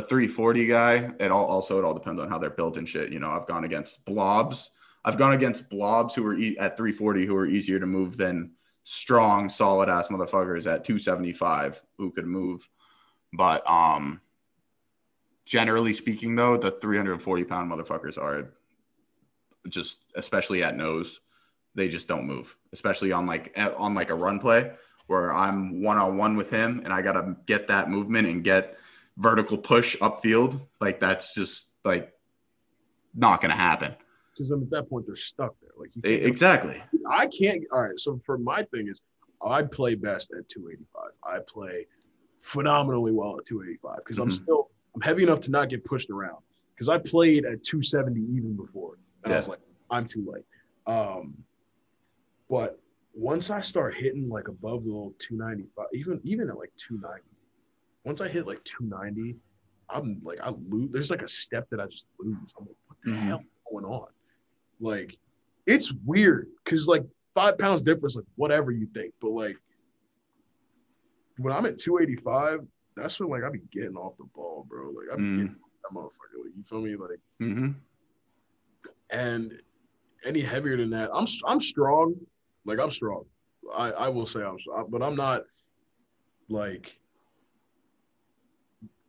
340 guy, it all depends on how they're built and shit. You know, I've gone against blobs. Who are at 340 who are easier to move than strong, solid-ass motherfuckers at 275 who could move. But generally speaking, though, the 340-pound motherfuckers are just, especially at nose, they just don't move, especially on like a run play where I'm one-on-one with him and I got to get that movement and get vertical push upfield. Like, that's just, like, not going to happen. Because at that point, they're stuck there. Like, exactly. I can't – all right, so for my thing is I play best at 285. I play phenomenally well at 285 because I'm heavy enough to not get pushed around because I played at 270 even before. And I was like, I'm too light. But once I start hitting like above the little 295, even at like 290, once I hit like 290, I'm like, I lose. There's like a step that I just lose. I'm like, what the hell is going on? Like, it's weird because like 5 pounds difference, like whatever you think. But like when I'm at 285, that's when, like, I be getting off the ball, bro. Like, I be getting that motherfucker. Like, you feel me? Like, and any heavier than that, I'm strong. Like, I'm strong. I will say I'm strong. But I'm not, like,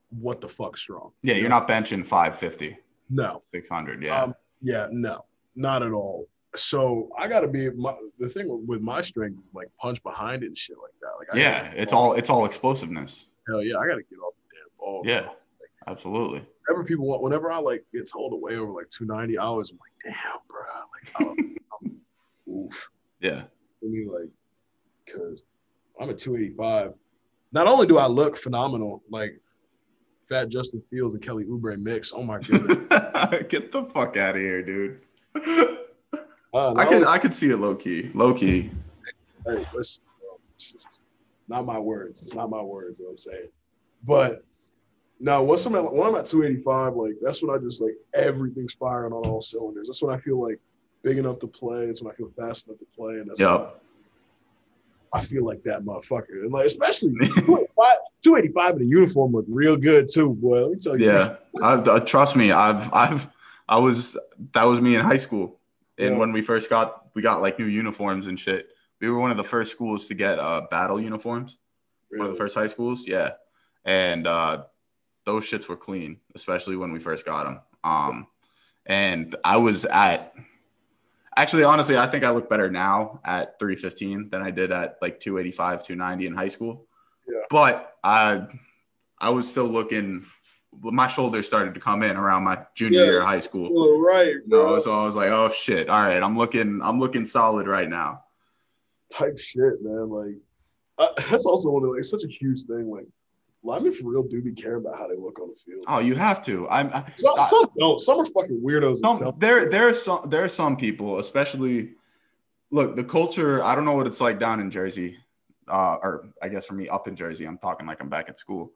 what the fuck strong. Yeah, you're not benching 550. No. 600, yeah. Yeah, no. Not at all. So I gotta be the thing with my strength is like punch behind it and shit like that. Like, it's all explosiveness. Hell yeah, I gotta get off the damn ball. Yeah, like, absolutely. Whenever I like get told away over like 290, I always am like, damn, bro, like, I'm oof. Yeah. I mean, like, because I'm at 285. Not only do I look phenomenal, like Fat Justin Fields and Kelly Oubre mix. Oh my goodness, get the fuck out of here, dude. I could see it low key. Hey, listen, bro, it's just not my words. It's not my words. You know what I'm saying, but now when I'm at 285, like that's when I just like everything's firing on all cylinders. That's when I feel like big enough to play. That's when I feel fast enough to play, and that's when I feel like that motherfucker. And like especially 285 in a uniform look real good too, boy. Let me tell you. Yeah, trust me. That was me in high school. And when we first got like new uniforms and shit. We were one of the first schools to get battle uniforms. Really? One of the first high schools, yeah. And those shits were clean, especially when we first got them. And I was honestly, I think I look better now at 315 than I did at like 285, 290 in high school. Yeah. But I was still looking. My shoulders started to come in around my junior year of high school. Oh, right, bro. You know, so I was like, oh shit. All right. I'm looking solid right now. Type shit, man. Like that's also one of like such a huge thing. Like linemen for real do be caring about how they look on the field. Oh, you have to. Some don't. Some are fucking weirdos. There are some people, especially Look, the culture, I don't know what it's like down in Jersey, or I guess for me up in Jersey, I'm talking like I'm back at school,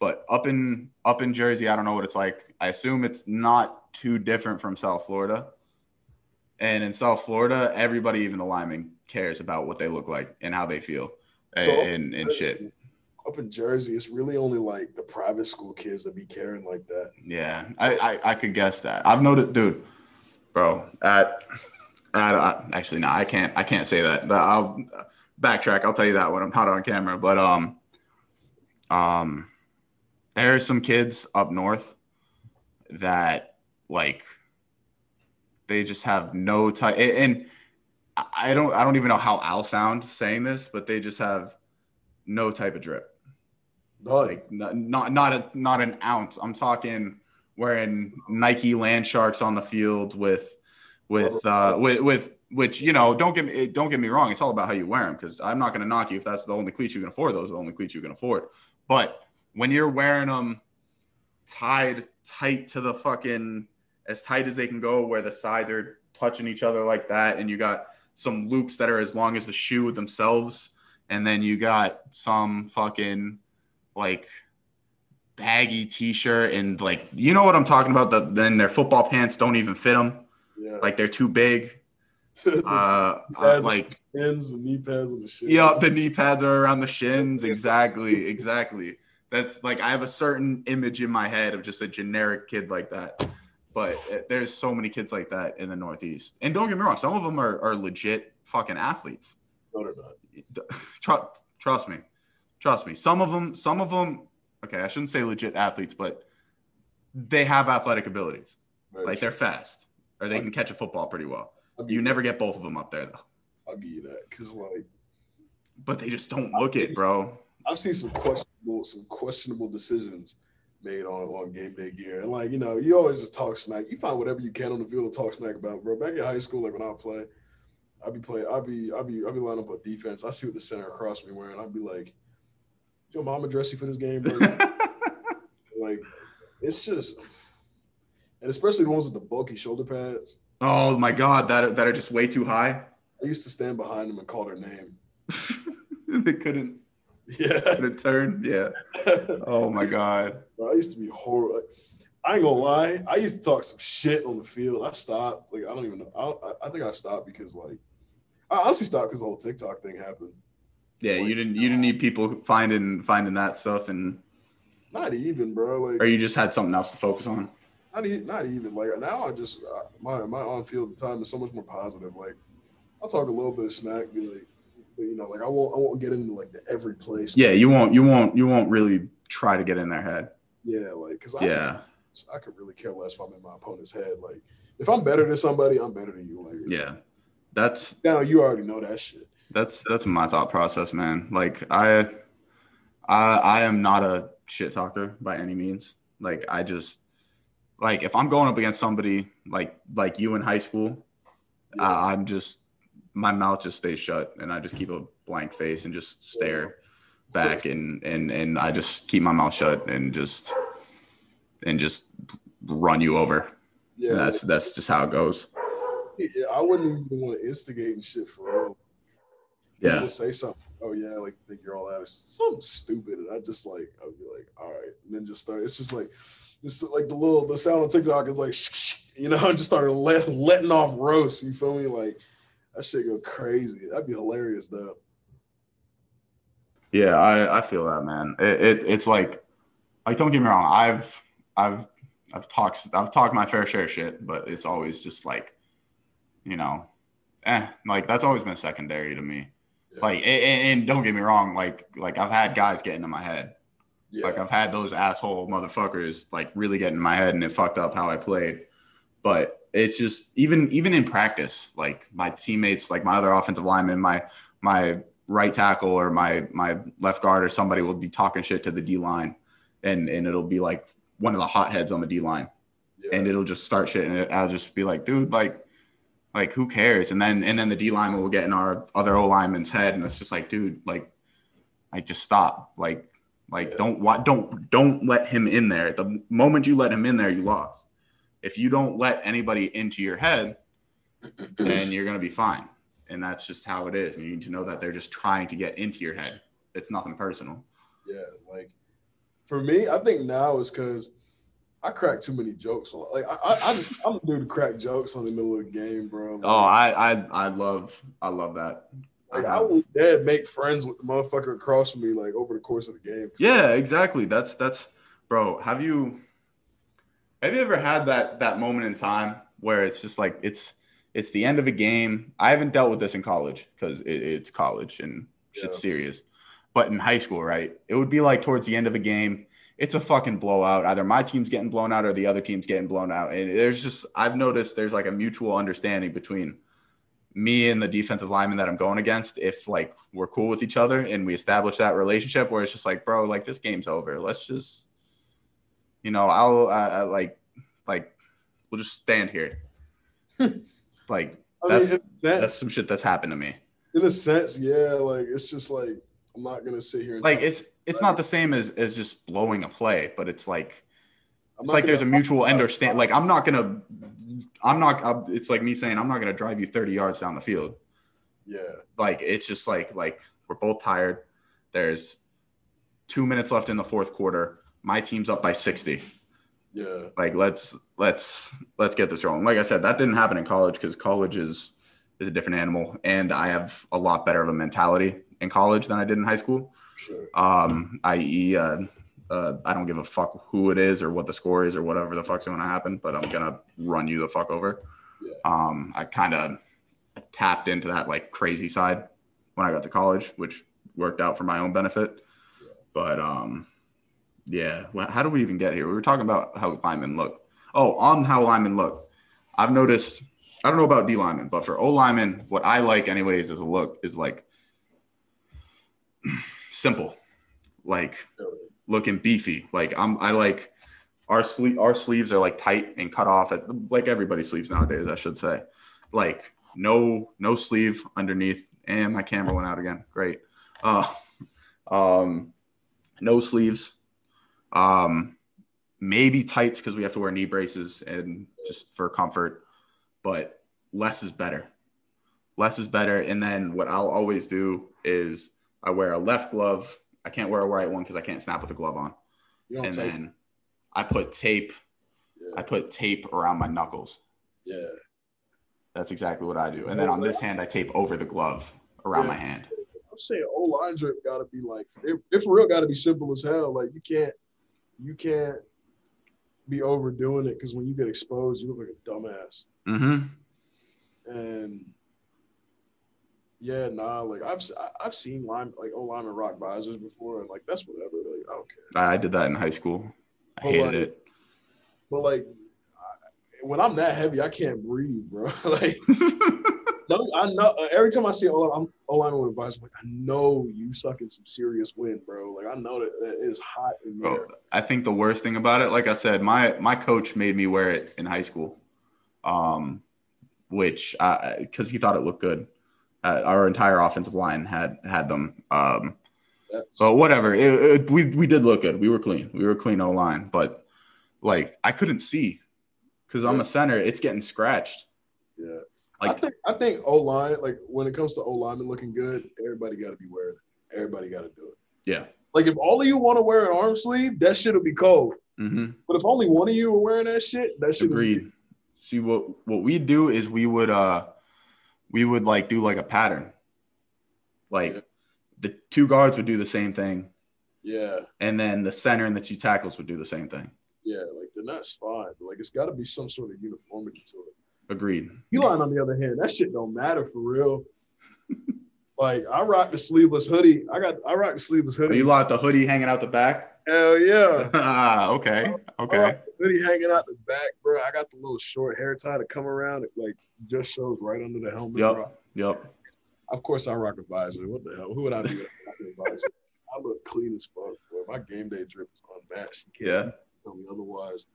but up in Jersey, I don't know what it's like. I assume it's not too different from South Florida. And in South Florida, everybody, even the linemen, cares about what they look like and how they feel and shit. Up in Jersey, it's really only like the private school kids that be caring like that. Yeah, I could guess that. I've noticed, dude, bro. I can't say that. I'll backtrack. I'll tell you that when I'm not on camera. But there are some kids up north that like they just have no type. And I don't even know how I'll sound saying this, but they just have no type of drip. None. Like not an ounce. I'm talking wearing Nike Landsharks on the field with which, you know, don't get me wrong, it's all about how you wear them, because I'm not going to knock you if that's the only cleats you can afford. Those are the only cleats you can afford. But when you're wearing them tied tight to the fucking, as tight as they can go, where the sides are touching each other like that, and you got some loops that are as long as the shoe themselves, and then you got some fucking like baggy t-shirt and like, you know what I'm talking about, then their football pants don't even fit them. Yeah. Like they're too big. The knee pads on the shins. Yeah, the knee pads are around the shins. Exactly. That's like, I have a certain image in my head of just a generic kid like that. But there's so many kids like that in the Northeast. And don't get me wrong, some of them are legit fucking athletes. No, they're not. Trust me. Some of them. Okay, I shouldn't say legit athletes, but they have athletic abilities. Very like true. They're fast, or they can catch a football pretty well. You never get both of them up there, though. I'll give you that, because like, but they just don't look it, bro. I've seen some questionable decisions made on game day gear. And like, you know, you always just talk smack. You find whatever you can on the field to talk smack about, bro. Back in high school, like when I play, I'd be lining up a defense. I see what the center across me wearing. I'd be like, your mama dress you for this game, bro. Like, it's just, and especially the ones with the bulky shoulder pads. Oh my God, that are just way too high. I used to stand behind them and call their name. They couldn't. Yeah. Couldn't turn. Yeah. Oh my God. I used to be horrible. I ain't gonna lie, I used to talk some shit on the field. I stopped. Like, I don't even know. I think I stopped because, like, I honestly stopped because the whole TikTok thing happened. Yeah, like, you didn't need people finding that stuff, and not even, bro. Like, or you just had something else to focus on. Not even. Like, now I just my on field time is so much more positive. Like, I'll talk a little bit of smack, be like, but, you know, like I won't get into like the every place. Yeah, you won't really try to get in their head. Yeah, like, because I could really care less if I'm in my opponent's head. Like, if I'm better than somebody, I'm better than you. Like, yeah, that's now you already know that shit. That's my thought process, man. Like, I am not a shit talker by any means. Like, I just like, if I'm going up against somebody like you in high school, yeah. I'm just, my mouth just stays shut, and I just keep a blank face and just stare back, and I just keep my mouth shut and just run you over. Yeah, that's just how it goes. Yeah, I wouldn't even want to instigate and shit for real. Yeah, people say something. Oh yeah, like think you're all out of something stupid, and I just like, I'd be like, all right, and then just start. It's just like this, like the sound on TikTok is like, you know, I just started letting off roast. You feel me? Like, that shit go crazy. That'd be hilarious though. Yeah, I feel that, man. It's like don't get me wrong, I've talked my fair share of shit, but it's always just like, you know, like that's always been secondary to me. Yeah. Like, and don't get me wrong, like I've had guys get into my head. Yeah. Like, I've had those asshole motherfuckers like really get in my head, and it fucked up how I played. But it's just even in practice, like my teammates, like my other offensive lineman, my right tackle or my left guard or somebody will be talking shit to the D line, and it'll be like one of the hotheads on the D line, yeah. And it'll just start shit, and I'll just be like, dude, like who cares? And then the D lineman will get in our other O lineman's head, and it's just like, dude, like just stop, like yeah. Don't let him in there. The moment you let him in there, you lost. If you don't let anybody into your head, then you're going to be fine. And that's just how it is. And you need to know that they're just trying to get into your head. It's nothing personal. Yeah, like for me, I think now is because I crack too many jokes. Like I'm a dude to crack jokes on the middle of the game, bro. Like, oh, I love that. Like, I would make friends with the motherfucker across from me, like over the course of the game. Yeah, exactly. That's bro. Have you ever had that moment in time where it's just like it's the end of a game? I haven't dealt with this in college because it's college and shit's serious. But in high school, right? It would be like towards the end of a game, it's a fucking blowout. Either my team's getting blown out or the other team's getting blown out. And there's just, I've noticed there's like a mutual understanding between me and the defensive lineman that I'm going against. If like we're cool with each other and we establish that relationship where it's just like, bro, like this game's over. Let's just, you know, I'll we'll just stand here. Like that's some shit that's happened to me. In a sense, yeah. Like it's just like, I'm not going to sit here. And like it's not the same as just blowing a play, but it's like there's a mutual understanding. Like it's like me saying I'm not going to drive you 30 yards down the field. Yeah. Like it's just like we're both tired. There's 2 minutes left in the fourth quarter. My team's up by 60. Yeah. Like let's get this rolling. Like I said, that didn't happen in college because college is a different animal, and I have a lot better of a mentality in college than I did in high school. Sure. I don't give a fuck who it is or what the score is or whatever the fuck's going to happen, but I'm going to run you the fuck over. Yeah. I kind of tapped into that like crazy side when I got to college, which worked out for my own benefit. Yeah. But yeah, well, how do we even get here? We were talking about how linemen look. Oh, on how linemen look. I've noticed, I don't know about D linemen, but for O linemen, what I like anyways as a look is like, simple, like looking beefy. Like I like our sleeves are like tight and cut off at like everybody's sleeves nowadays, I should say. Like no sleeve underneath. And my camera went out again. Great. No sleeves. Maybe tights because we have to wear knee braces and just for comfort. But less is better. Less is better. And then what I'll always do is I wear a left glove. I can't wear a right one because I can't snap with a glove on. And then I put tape. Yeah. I put tape around my knuckles. Yeah. That's exactly what I do. And then on this hand, I tape over the glove around my hand. I'm saying O-line drip got to be like, if real got to be simple as hell. Like you can't be overdoing it because when you get exposed, you look like a dumbass. Mm-hmm. And – yeah, nah, like I've seen O-linemen rock visors before, and like that's whatever. Like I don't care. I did that in high school. I hated it. But like when I'm that heavy, I can't breathe, bro. Like no, I know. Every time I see O-linemen with a visor, I'm like, I know you sucking some serious wind, bro. Like I know that is hot in there. Bro, I think the worst thing about it, like I said, my coach made me wear it in high school, which because he thought it looked good. Our entire offensive line had them. But whatever. We did look good. We were clean. We were clean O-line. But, like, I couldn't see because I'm a center. It's getting scratched. Yeah. Like, I think O-line, like, when it comes to O-linemen looking good, everybody got to be wearing it. Everybody got to do it. Yeah. Like, if all of you want to wear an arm sleeve, that shit will be cold. Mm-hmm. But if only one of you were wearing that shit, that shit agreed. Be cold. See, what we'd do is we would – we would like do like a pattern. Like the two guards would do the same thing. Yeah. And then the center and the two tackles would do the same thing. Yeah. Like then that's fine. But like it's got to be some sort of uniformity to it. Agreed. Elon, on the other hand, that shit don't matter for real. Like I rock the sleeveless hoodie. I rock the sleeveless hoodie. Oh, you rock the hoodie hanging out the back? Hell yeah. Okay. Okay. Hoodie hanging out the back, bro. I got the little short hair tie to come around. It like just shows right under the helmet. Yep. Of course, I rock a visor. What the hell? Who would I be? I look clean as fuck, boy. My game day drip is unmatched. You can't tell me otherwise.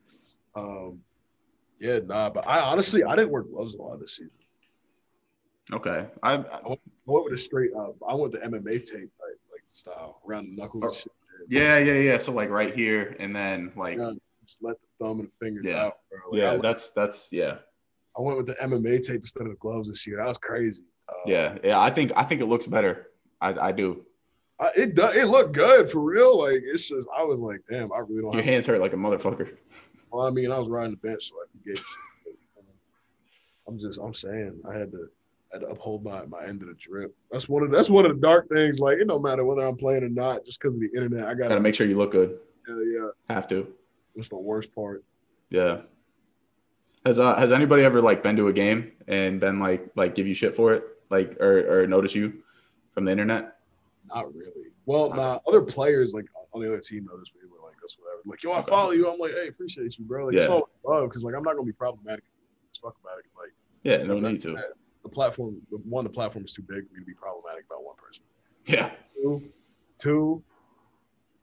Yeah, nah. But I didn't wear gloves a lot this season. Okay. I went with a straight up. I went the MMA tape like style around the knuckles. And shit. Yeah. So like right here, and then like just let the thumb and the fingers out. Bro. Like, I went with the MMA tape instead of the gloves this year. That was crazy. Yeah. I think it looks better. I do. It looked good for real. Like, it's just, I was like, damn, I really don't. Your hands hurt like a motherfucker. Well, I mean, I was riding the bench, so I could get. I'm saying, I had to uphold my end of the drip. That's one of the dark things. Like, it don't matter whether I'm playing or not, just because of the internet, I gotta make sure you look good. Yeah. Have to. That's the worst part. Yeah. Has anybody ever like been to a game and been like give you shit for it, like or notice you from the internet? Not really. Well, nah, other players like on the other team noticed me. Were like, that's whatever. Like, yo, I follow you. I'm like, hey, appreciate you, bro. Like, it's all love, because like I'm not gonna be problematic. Let's talk about it. Cause, like, yeah, no need to. The platform is too big for me to be problematic about one person. Yeah. Two.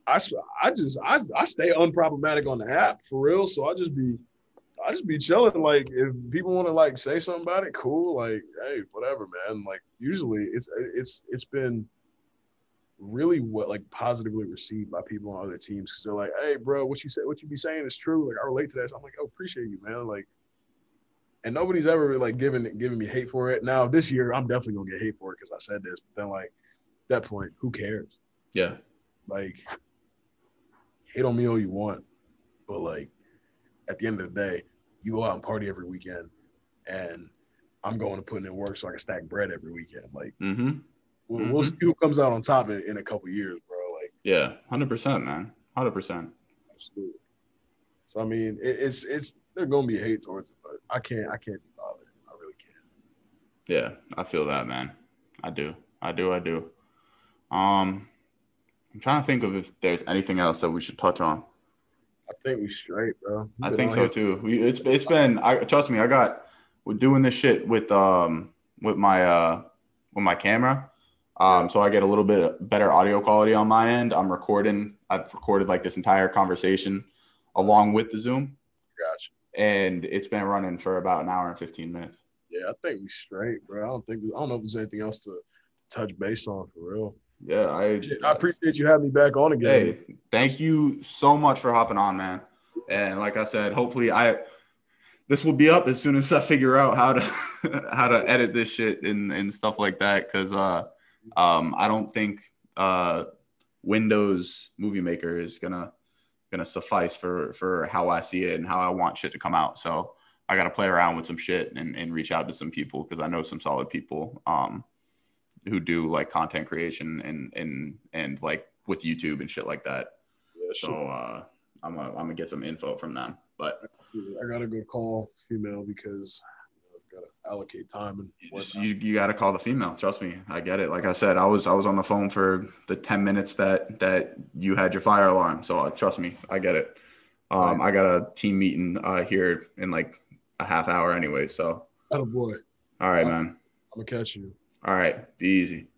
I stay unproblematic on the app for real. So I just be chilling. Like, if people want to like say something about it, cool. Like, hey, whatever, man. Like, usually it's been really what like positively received by people on other teams, because they're like, hey bro, what you be saying is true. Like, I relate to that. So I'm like, oh, appreciate you, man. Like, and nobody's ever like giving me hate for it. Now this year I'm definitely gonna get hate for it because I said this, but then like at that point, who cares? Yeah. Like, hate on me all you want, but like at the end of the day, you go out and party every weekend, and I'm going to put in work so I can stack bread every weekend. Like, mm-hmm. We'll see who comes out on top in a couple years, bro. Like, yeah, 100%, man, 100%. Absolutely. So I mean, it's there's gonna be hate towards it, but I can't be bothered. I really can't. Yeah, I feel that, man. I do. I'm trying to think of if there's anything else that we should touch on. I think we straight, bro. I think so too. It's been. Trust me, we're doing this shit with my camera. So I get a little bit better audio quality on my end. I'm recording. I've recorded like this entire conversation along with the Zoom. Gotcha. And it's been running for about an hour and 15 minutes. Yeah, I think we straight, bro. I don't know if there's anything else to touch base on for real. Yeah, I appreciate you having me back on again. Hey, thank you so much for hopping on, man. And like I said, hopefully this will be up as soon as I figure out how to edit this shit and stuff like that, because I don't think Windows Movie Maker is gonna suffice for how I see it and how I want shit to come out. So I gotta play around with some shit and reach out to some people, because I know some solid people who do like content creation and like with YouTube and shit like that. Yeah, sure. So I'm gonna get some info from them. But I gotta go call female, because I've gotta allocate time and whatnot. You gotta call the female. Trust me, I get it. Like I said, I was on the phone for the 10 minutes that you had your fire alarm. So trust me, I get it. I got a team meeting here in like a half hour anyway. So. Attaboy. All right, man. I'm gonna catch you. All right, be easy.